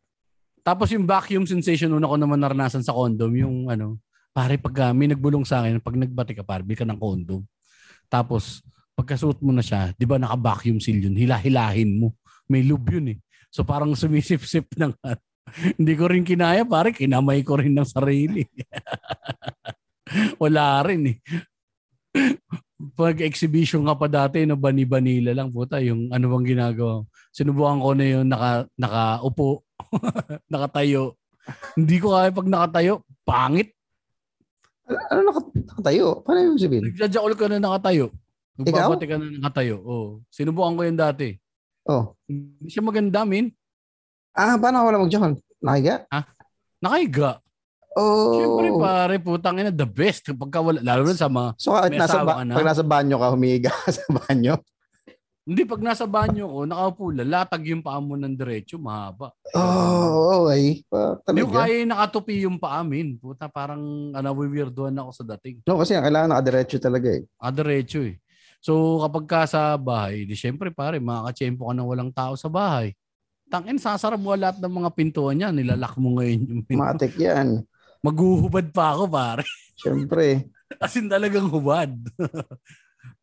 Tapos yung vacuum sensation una ko naman naranasan sa condom, yung ano, pare, pag uh, may nagbulong sa akin, pag nagbati ka, pare, bil ka ng condom. Tapos, pagkasuot mo na siya, di ba naka-vacuum seal yun, hilahilahin mo. May lube yun eh. So parang sumisip-sip ng, hindi ko rin kinaya, pare, kinamay ko rin ng sarili. Wala rin eh. Pag-exhibition nga pa dati, no, bani-banila lang, puta, yung ano bang ginagawa. Sinubukan ko na yun, naka, nakaupo, nakatayo. Hindi ko kaya pag nakatayo, pangit. Ano, ano nakatayo? Paano yung sabihin? Nagjajakol ka na nakatayo. Nagbabati ka na nakatayo. Oh. Sinubukan ko yun dati. Oh. Hindi siya maganda, min. Ah, paano ako lang magjakol? Nakahiga? Ha? Nakahiga? Oh. Siyempre, pare, putang ina, the best. Pagka wala, lalo na sa mga so, kahit nasa ba- na. Pag nasa banyo ka, humihiga ka sa banyo? Hindi, pag nasa banyo ko, nakaupo, lalatag yung paa mo ng diretso, mahaba. Oh, okay. Uh, Hindi ko kaya nakatupi yung paa min. Puta, parang nawi-weirdohan ako sa dating. No, kasi kailangan nakadiretso talaga eh. Nakadiretso eh. So, kapag ka sa bahay, di syempre pare, makakachempo ka ng walang tao sa bahay. Tangin, sasarap mo lahat ng mga pintuan niya. Nilalak mo ngayon yung pintuan. Matik yan. Maghuhubad pa ako, pare. Syempre. As in talagang hubad.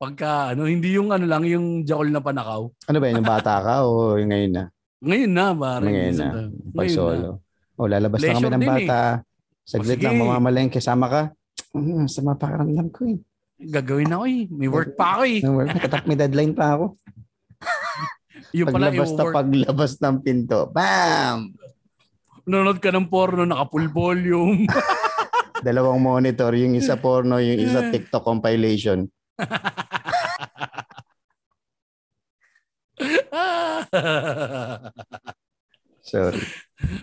Pagka ano, hindi yung ano lang yung jackal na panakaw. Ano ba yun, yung bata ka o yung ngayon na? Ngayon na, pare. Ngayon na. Pag solo. O lalabas na kami ng bata. Eh. Saglit lang, mamamalengke. Sama ka. Mm, sama pa karamdam ko eh. Gagawin ako eh. May work pa ako eh. May work. Katap, may deadline pa ako. Yung paglabas pala, na work. Paglabas ng pinto. Bam! Nanonood ka ng porno, naka-full volume. Dalawang monitor. Yung isa porno, yung isa TikTok compilation. Sorry.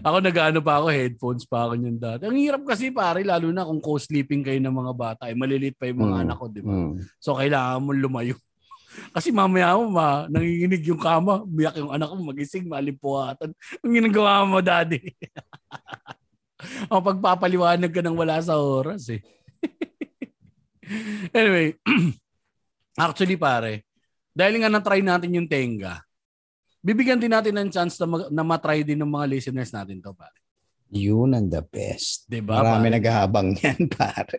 Ako nag-ano pa ako, headphones pa ako nyan dati. Ang hirap kasi pare, lalo na kung co-sleeping kayo ng mga bata, eh, maliliit pa yung mga mm. anak ko, di ba? Mm. So kailangan mo lumayo. Kasi mamaya mo, ma, nanginginig yung kama, biyak yung anak mo, magising, malimpuhatan. Ang ginagawa mo, daddy. Ang pagpapaliwanag ka ng wala sa oras eh. Anyway, actually pare, dahil nga na-try natin yung Tenga, bibigyan din natin ng chance na, mag- na matry din ng mga listeners natin to, pare. Yun ang the best. Diba, marami naghahabang yan, pare.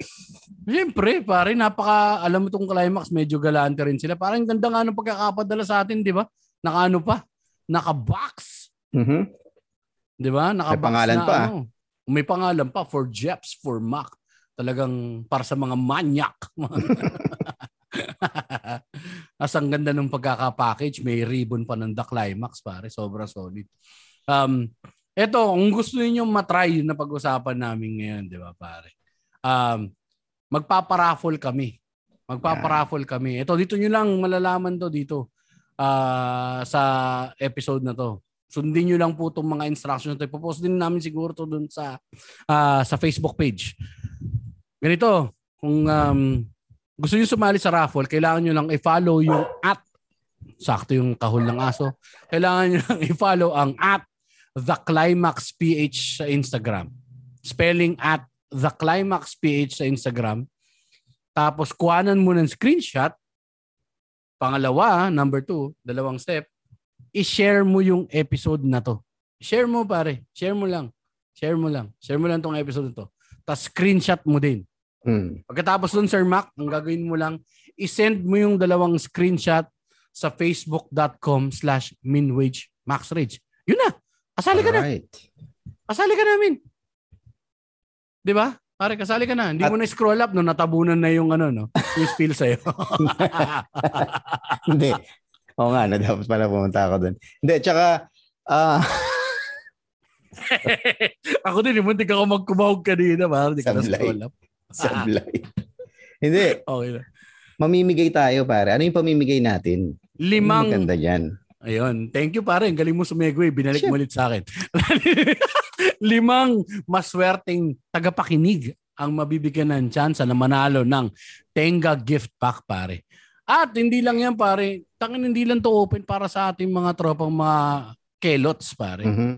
Siyempre, pare, napaka, alam mo itong climax, medyo galante rin sila. Parang ganda nga ng pagkakapadala sa atin, di ba? Naka ano pa? Naka-box. Mm-hmm. Di ba? Naka-box. May pangalan na, pa. Ano, may pangalan pa, for Jeps, for Mac. Talagang para sa mga manyak. As ang ganda ng pagkakapackage, may ribbon pa ng The Climax, pare. Sobra solid. Um, eto, kung gusto niyo matry yung napag-usapan namin ngayon, di ba pare? Um, magpaparaffle kami. Magpaparaffle kami. Eto, dito nyo lang malalaman to dito uh, sa episode na to. Sundin nyo lang po itong mga instructions na ito. Ipopost din namin siguro ito dun sa, uh, sa Facebook page. Ganito, kung um, gusto nyo sumali sa raffle, kailangan nyo lang i-follow yung at, sakto yung kahol ng aso, kailangan nyo lang i-follow ang at The Climax P H sa Instagram. Spelling at The Climax P H sa Instagram. Tapos kuhanan mo ng screenshot. Pangalawa, number two, dalawang step, i-share mo yung episode na to. Share mo pare. Share mo lang. Share mo lang. Share mo lang tong episode na to. Tapos screenshot mo din. Mm. Pagkatapos nun, Sir Mac, ang gagawin mo lang, i-send mo yung dalawang screenshot sa facebook.com slash minwage maxrage. Yun na. Kasali ka right. na. Kasali ka namin. Di ba? Pare, kasali ka na. Hindi At, mo na-scroll up no, natabunan na yung ano, no? Yung spill sa'yo. Hindi. Oo nga, na dapat pala pumunta ako doon. Hindi, tsaka... Uh... ako din, hindi ka magkumahog kanina. Hindi ka na-scroll up. Sablay. Hindi. Okay na. Mamimigay tayo, pare. Ano yung pamimigay natin? Limang... Maganda yan. Ayun. Thank you, pare. Ang galing mo sumegway. Binalik sure. mo ulit sa akin. Limang maswerteng tagapakinig ang mabibigyan ng tsansa na manalo ng Tenga Gift Pack, pare. At hindi lang yan, pare. Tangin, hindi lang to open para sa ating mga tropang mga kelots, pare. Mm-hmm.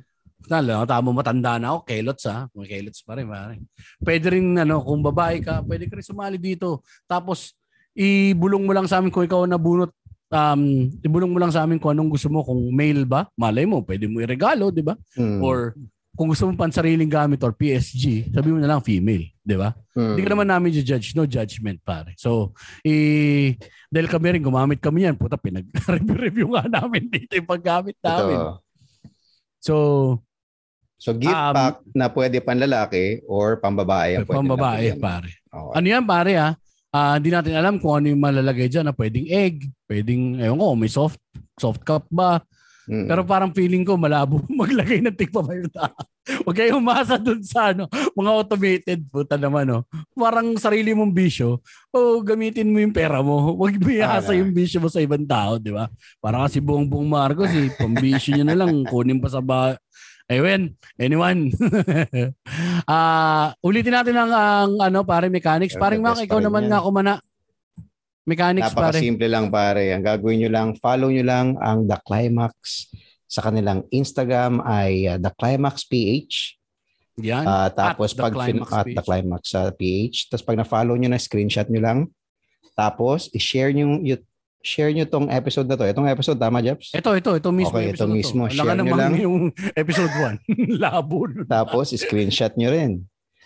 Nalo, tama, matanda na ako. Kelots, ha? Mga kelots pa rin, pare. Pwede rin, ano, kung babae ka, pwede ka rin sumali dito. Tapos, ibulong mo lang sa amin kung ikaw nabunot. Um, ibulong mo lang sa amin kung anong gusto mo. Kung male ba, malay mo, pwede mo iregalo, di ba? Mm. Or kung gusto mong pansariling gamit or P S G, sabi mo na lang female, di ba? Hindi hmm. ka naman namin judge, no judgment pare. So, eh, dahil kami rin gumamit kami yan, puta pinag-review nga namin dito yung paggamit namin. Ito. So, so gift um, pack na pwede panlalaki or pambabae. Pambabae pare. Okay. Ano yan pare ha? Uh, hindi natin alam kung ano yung malalagay dyan na pwedeng egg, pwedeng, ayun ko, may soft, soft cup ba? Mm-hmm. Pero parang feeling ko malabo maglagay ng tigpapayot. Huwag kayong umasa dun sa ano, mga automated puta naman. No? Parang sarili mong bisyo, o oh, gamitin mo yung pera mo. Huwag biyasa ah, yung bisyo mo sa ibang tao, di ba? Parang kasi buong-buong Marcos, eh, pambisyo niya na lang, kunin pa sa bahay. Ayun, anyone. uh, ulitin natin ang, ang ano, pare, mechanics. Paring Mac, ikaw naman yan. Nga kumana. Mechanics, napaka pare. Napakasimple lang, pare. Ang gagawin nyo lang, follow nyo lang ang The Climax sa kanilang Instagram ay uh, The Climax P H. Yan. Uh, tapos at pag The Climax, at The Climax uh, P H. Tapos pag na-follow nyo na, screenshot nyo lang. Tapos, i-share nyo yung share nyo tong episode na to. Itong episode, tama, Jeps? Ito, ito. Ito mismo. Okay, ito mismo. Share nyo lang. Yung episode one. Labo. Tapos, screenshot nyo rin.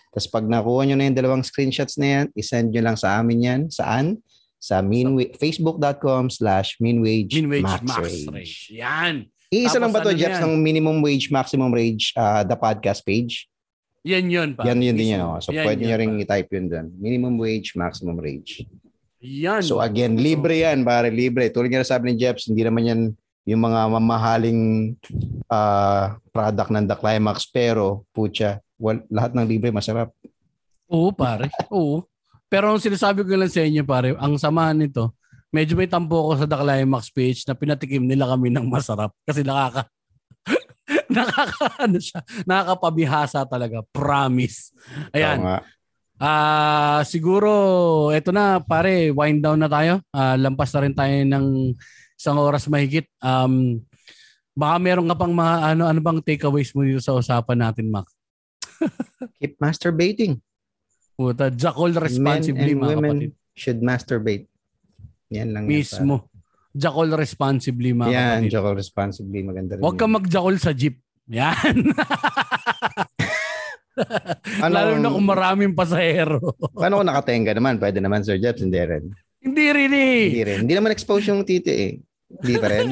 Tapos, pag nakuha nyo na yung dalawang screenshots na yan, isend nyo lang sa amin yan. Saan? Sa minwa- facebook.com slash minwage max rage. Yan. Iisa lang ba to, Jeps, ng Minimum Wage Maximum Rage, uh, the podcast page? Yan yun. Pa. Yan yun din yan. So, yan, pwede yan, nyo rin pa. I-type yun dun. Minimum Wage Maximum Rage. Yan. So again, libre yan, pare, libre. Tulad nga na sabi ni Jeps, hindi naman yan yung mga mamahaling uh, product ng The Climax, pero putya, well, lahat ng libre masarap. Oo, pare. Oo. Pero ang sinasabi ko lang sa inyo, pare, ang samahan nito, medyo may tampo ako sa The Climax page na pinatikim nila kami ng masarap kasi nakaka nakaka ano siya, nakakapabihasa talaga, promise. Ayan. Tama. Ah, uh, siguro eto na pare, wind down na tayo. Uh, lampas na rin tayo ng isang oras mahigit. Um baka meron ka pang mga ano ano bang takeaways mo dito sa usapan natin, Mac? Keep masturbating. Puta, jackal responsibly, men and mga women kapatid. Should masturbate. Yan lang mismo. Yan, jackal responsibly, mga yan, kapatid. Yan, jackal responsibly, maganda rin. Huwag kang mag-jackal sa jeep. Yan. Ano, lalo na kung maraming pasahero. Paano kung nakatenga naman? Pwede naman, Sir Jeps. Hindi rin. Hindi rin eh. Hindi rin. Hindi naman expose yung titi eh. Hindi pa rin.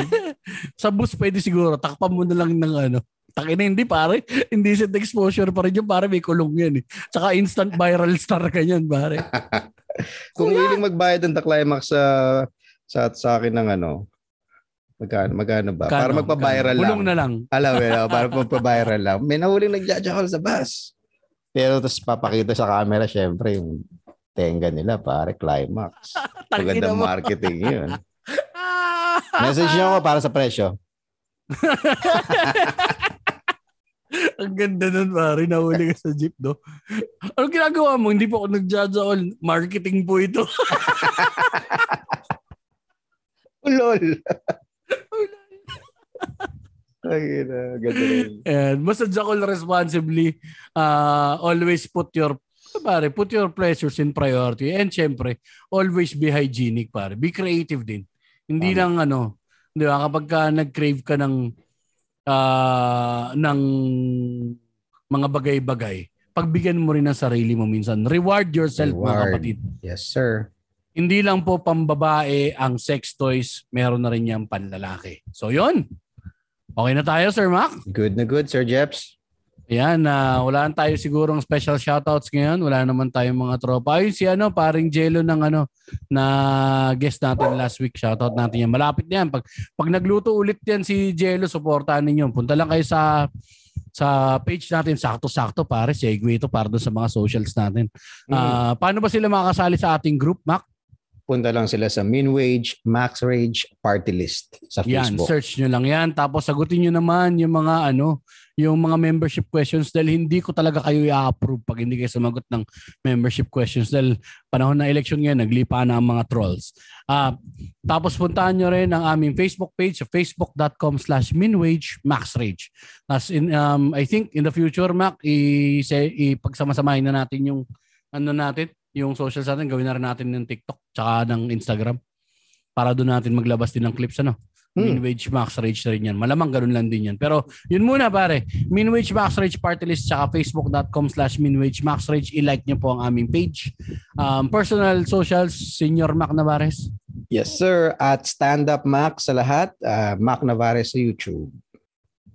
Sa bus pwede siguro. Takpan mo na lang ng ano. Takin na hindi pare. Indecent exposure pa rin yung pare. May kulong yan eh. Tsaka instant viral star ka yan pare. Kung willing magbayad ng The Climax sa, sa, sa akin ng ano. Magkano, magkano ba? Kano, para magpa-viral lang. Bulong na lang. Alam mo, para magpa-viral lang. May nahuling nagja-jackal sa bus. Pero tapos papakita sa camera, syempre, yung tenga nila, pare, Climax. Magandang marketing yun. Message nyo ako para sa presyo. Ang ganda nun, pare. Nahuli ka sa jeep, no? Anong ginagawa mo? Hindi po ako nagja-jackal. Marketing po ito. Ulol. Ay, na, ganun. And basta jackal responsibly, uh, always put your pare, put your pleasures in priority and syempre, always be hygienic pare. Be creative din. Hindi um, lang ano, 'di ba? Kapag ka nag-crave ka ng uh, ng mga bagay-bagay, pagbigyan mo rin ang sarili mo minsan. Reward yourself, reward. Mga kapatid. Yes, sir. Hindi lang po pambabae ang sex toys, meron na rin niyang panlalaki. So 'yun. Okay na tayo, Sir Mac? Good na good, Sir Jeps. Ayan, uh, wala tayo sigurong special shoutouts ngayon. Wala naman tayong mga tropa. Ayun si ano, paring Jelo ng ano, na guest natin last week. Shoutout natin yan. Malapit na yan. Pag, pag nagluto ulit yan si Jelo, supportahan ninyo. Punta lang kayo sa sa page natin. Sakto-sakto, pare. Segue ito para doon sa mga socials natin. Uh, mm. Paano ba sila makasali sa ating group, Mac? Punta lang sila sa Minwage, Max Rage, Party List sa Facebook. Yan, search nyo lang yan. Tapos sagutin nyo naman yung mga ano, yung mga membership questions dahil hindi ko talaga kayo i-approve pag hindi kayo sumagot ng membership questions dahil panahon ng election ngayon, naglipa na ang mga trolls. Uh, tapos puntahan nyo rin ang aming Facebook page sa facebook.com slash Minwage, Max Rage. As in, um, I think in the future, Mac, i- ipagsama-samahin na natin yung ano natin, yung socials natin, gawin na rin natin ng TikTok tsaka ng Instagram para doon natin maglabas din ng clips, ano? Min wage max rage na rin yan. Malamang ganun lang din yan. Pero yun muna pare. Min wage max rage party list tsaka facebook.com slash min wage max rage. I-like nyo po ang aming page. Um, personal socials, Senior Mac Navarez. Yes sir. At Stand Up Mac sa lahat. Uh, Mac Navarez sa YouTube.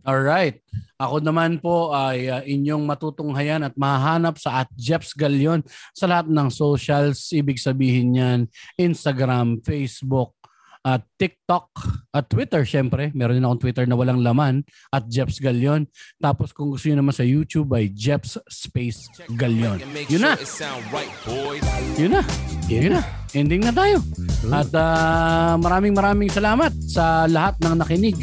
Alright. Ako naman po ay uh, inyong matutunghayan at mahahanap sa at Jeps Galion sa lahat ng socials. Ibig sabihin yan, Instagram, Facebook, at uh, TikTok, at Twitter syempre. Meron din akong Twitter na walang laman at Jeps Galion. Tapos kung gusto niyo naman sa YouTube ay Jeps Space Galion. Yun na. Yun na. Yun na. Ending na tayo. At uh, maraming maraming salamat sa lahat ng nakinig,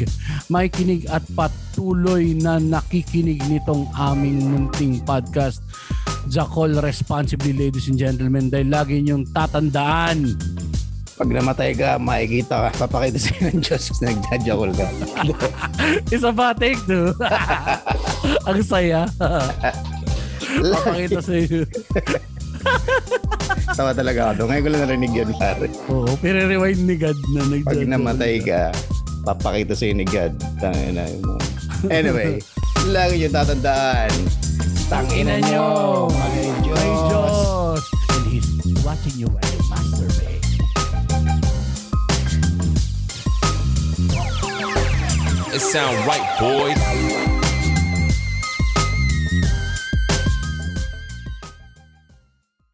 makikinig at patuloy na nakikinig nitong aming munting podcast. Jackal responsibly ladies and gentlemen, dahil lagi niyong tatandaan, pag namatay ka, makikita ka. Papakita sa'yo ng Diyos kasi nagdadiyakol ka. Isa pa, take two. Ang saya. Papakita sa'yo. Tawa talaga ako. Ngayon ko lang narinig yun, pare. Oo, pero rewind ni God na nagdadiyakol. Pag namatay ka, papakita sa'yo ni God. Tangina mo. Anyway, lagi nyo tatandaan. Tangina nyo. May Diyos. And He's watching you as a master, babe. It sound right, boys.